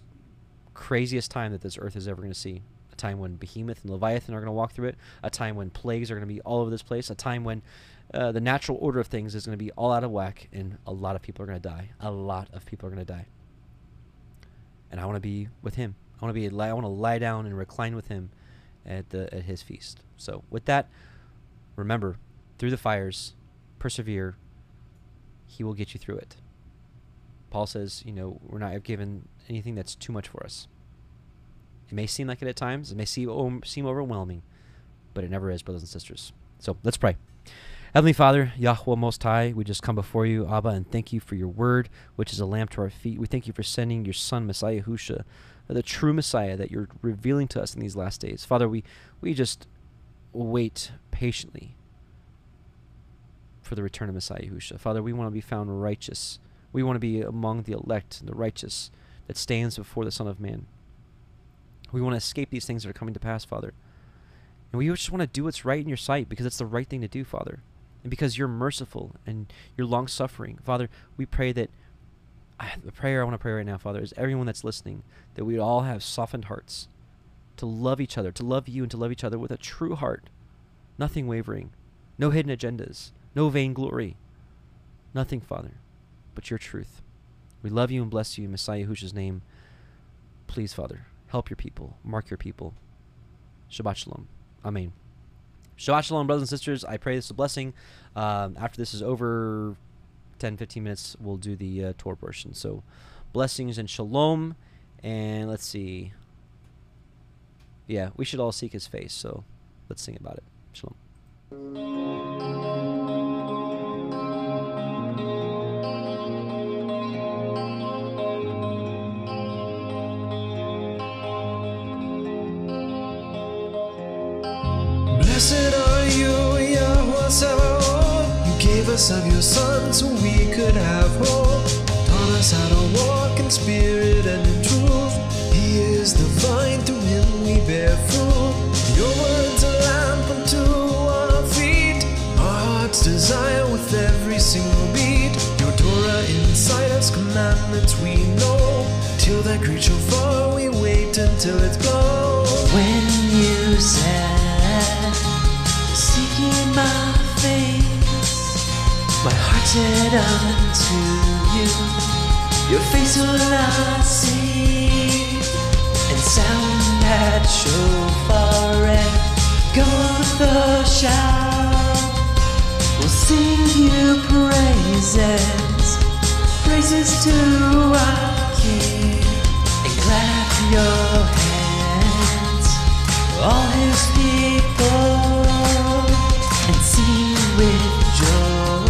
craziest time that this earth is ever going to see. A time when Behemoth and Leviathan are going to walk through it. A time when plagues are going to be all over this place. A time when the natural order of things is going to be all out of whack, and a lot of people are going to die. A lot of people are going to die. And I want to be with him. I want to lie down and recline with him at his feast. So with that, remember, through the fires, persevere. He will get you through it. Paul says, you know, we're not given anything that's too much for us. It may seem like it at times. It may seem overwhelming, but it never is, brothers and sisters. So let's pray. Heavenly Father, Yahuwah Most High, we just come before you, Abba, and thank you for your word, which is a lamp to our feet. We thank you for sending your son, Messiah Yahusha, the true Messiah that you're revealing to us in these last days. Father, we just wait patiently for the return of Messiah Yahusha. Father, we want to be found righteous. We want to be among the elect, the righteous, that stands before the Son of Man. We want to escape these things that are coming to pass, Father. And we just want to do what's right in your sight, because it's the right thing to do, Father. And because you're merciful and you're long-suffering, Father, we pray that, the prayer I want to pray right now, Father, is everyone that's listening, that we all have softened hearts to love each other, to love you and to love each other with a true heart, nothing wavering, no hidden agendas, no vainglory, nothing, Father, but your truth. We love you and bless you in Messiah Yahusha's name. Please, Father, help your people, mark your people. Shabbat shalom. Amen. Shabbat shalom, brothers and sisters. I pray this is a blessing. After this is over, 10-15 minutes, we'll do the Torah portion. So blessings and shalom, and let's see. Yeah, we should all seek his face, so let's sing about it. Shalom. Blessed are you, Yahuwah Sabaoth. You gave us of your Son so we could have hope. Taught us how to walk in spirit and in truth. He is the vine, through him we bear fruit. Your word's a lamp unto our feet. Our heart's desire with every single beat. Your Torah inside us, commandments we know. Till that great shofar we wait until it's blown. When you said, seeking my face, my heart said unto you, your face will I see, and sound that shofar and go with the shout, we'll sing you praises, praises to our King, and clap your hands, all his people. With Job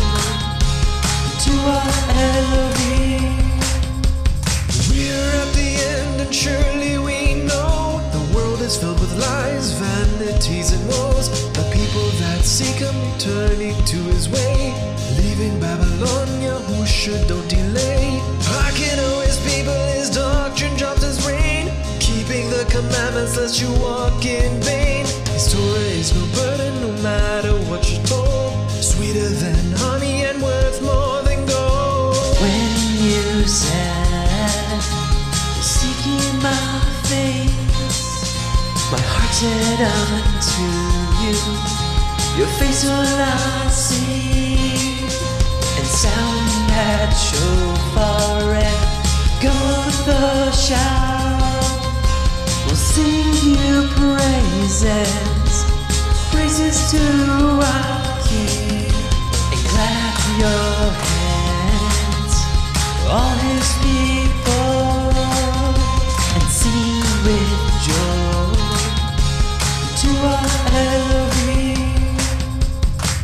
to our Elohim. We're at the end, and surely we know the world is filled with lies, vanities, and woes. The people that seek him turning to his way, leaving Babylon, Yahusha, don't delay. I can know his people, his doctrine drops his reign, keeping the commandments lest you walk in vain. His Torah is no burden, no matter what you're told. Sweeter than honey and worth more than gold. When you said, seeking my face, my heart said unto you, your face will I see, and sound that shofar and go with the shout, we'll sing you praises, praises to our King. Clap your hands, all his people, and sing with joy to our Elohim.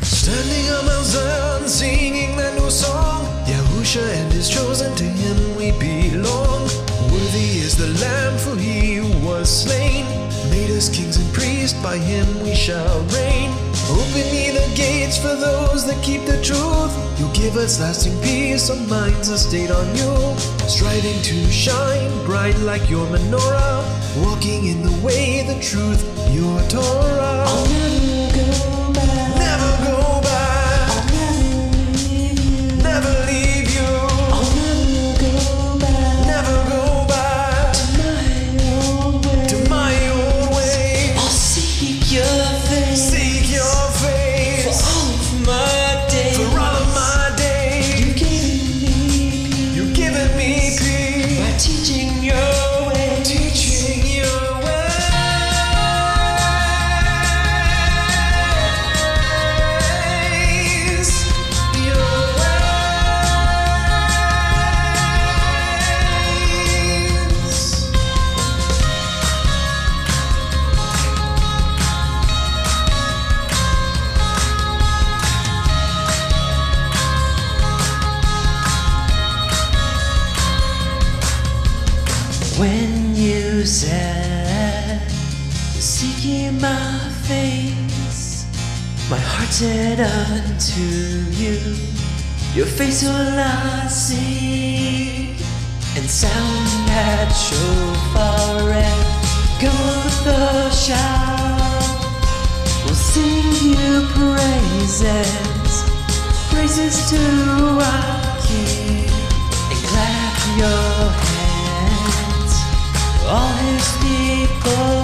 Standing on Mount Zion, singing that new song, Yahusha and his chosen, to him we belong. Worthy is the Lamb, for he was slain, made us kings and priests, by him we shall reign. Open ye the gates for those that keep the truth. You give us lasting peace, our minds are stayed on you. Striving to shine bright like your menorah. walking in the way, the truth, your Torah. I'll never go back. Never go back. I'll never leave you. I'll never go back. Never go back. To my old ways. I'll seek your face. Seek your face. For all of my days. For all of my days. You've given me peace. You've given me peace. By teaching your said unto you, your face will I see, and sound that shofar and go with the shout. We'll sing you praises, praises to our King, and clap your hands, all his people.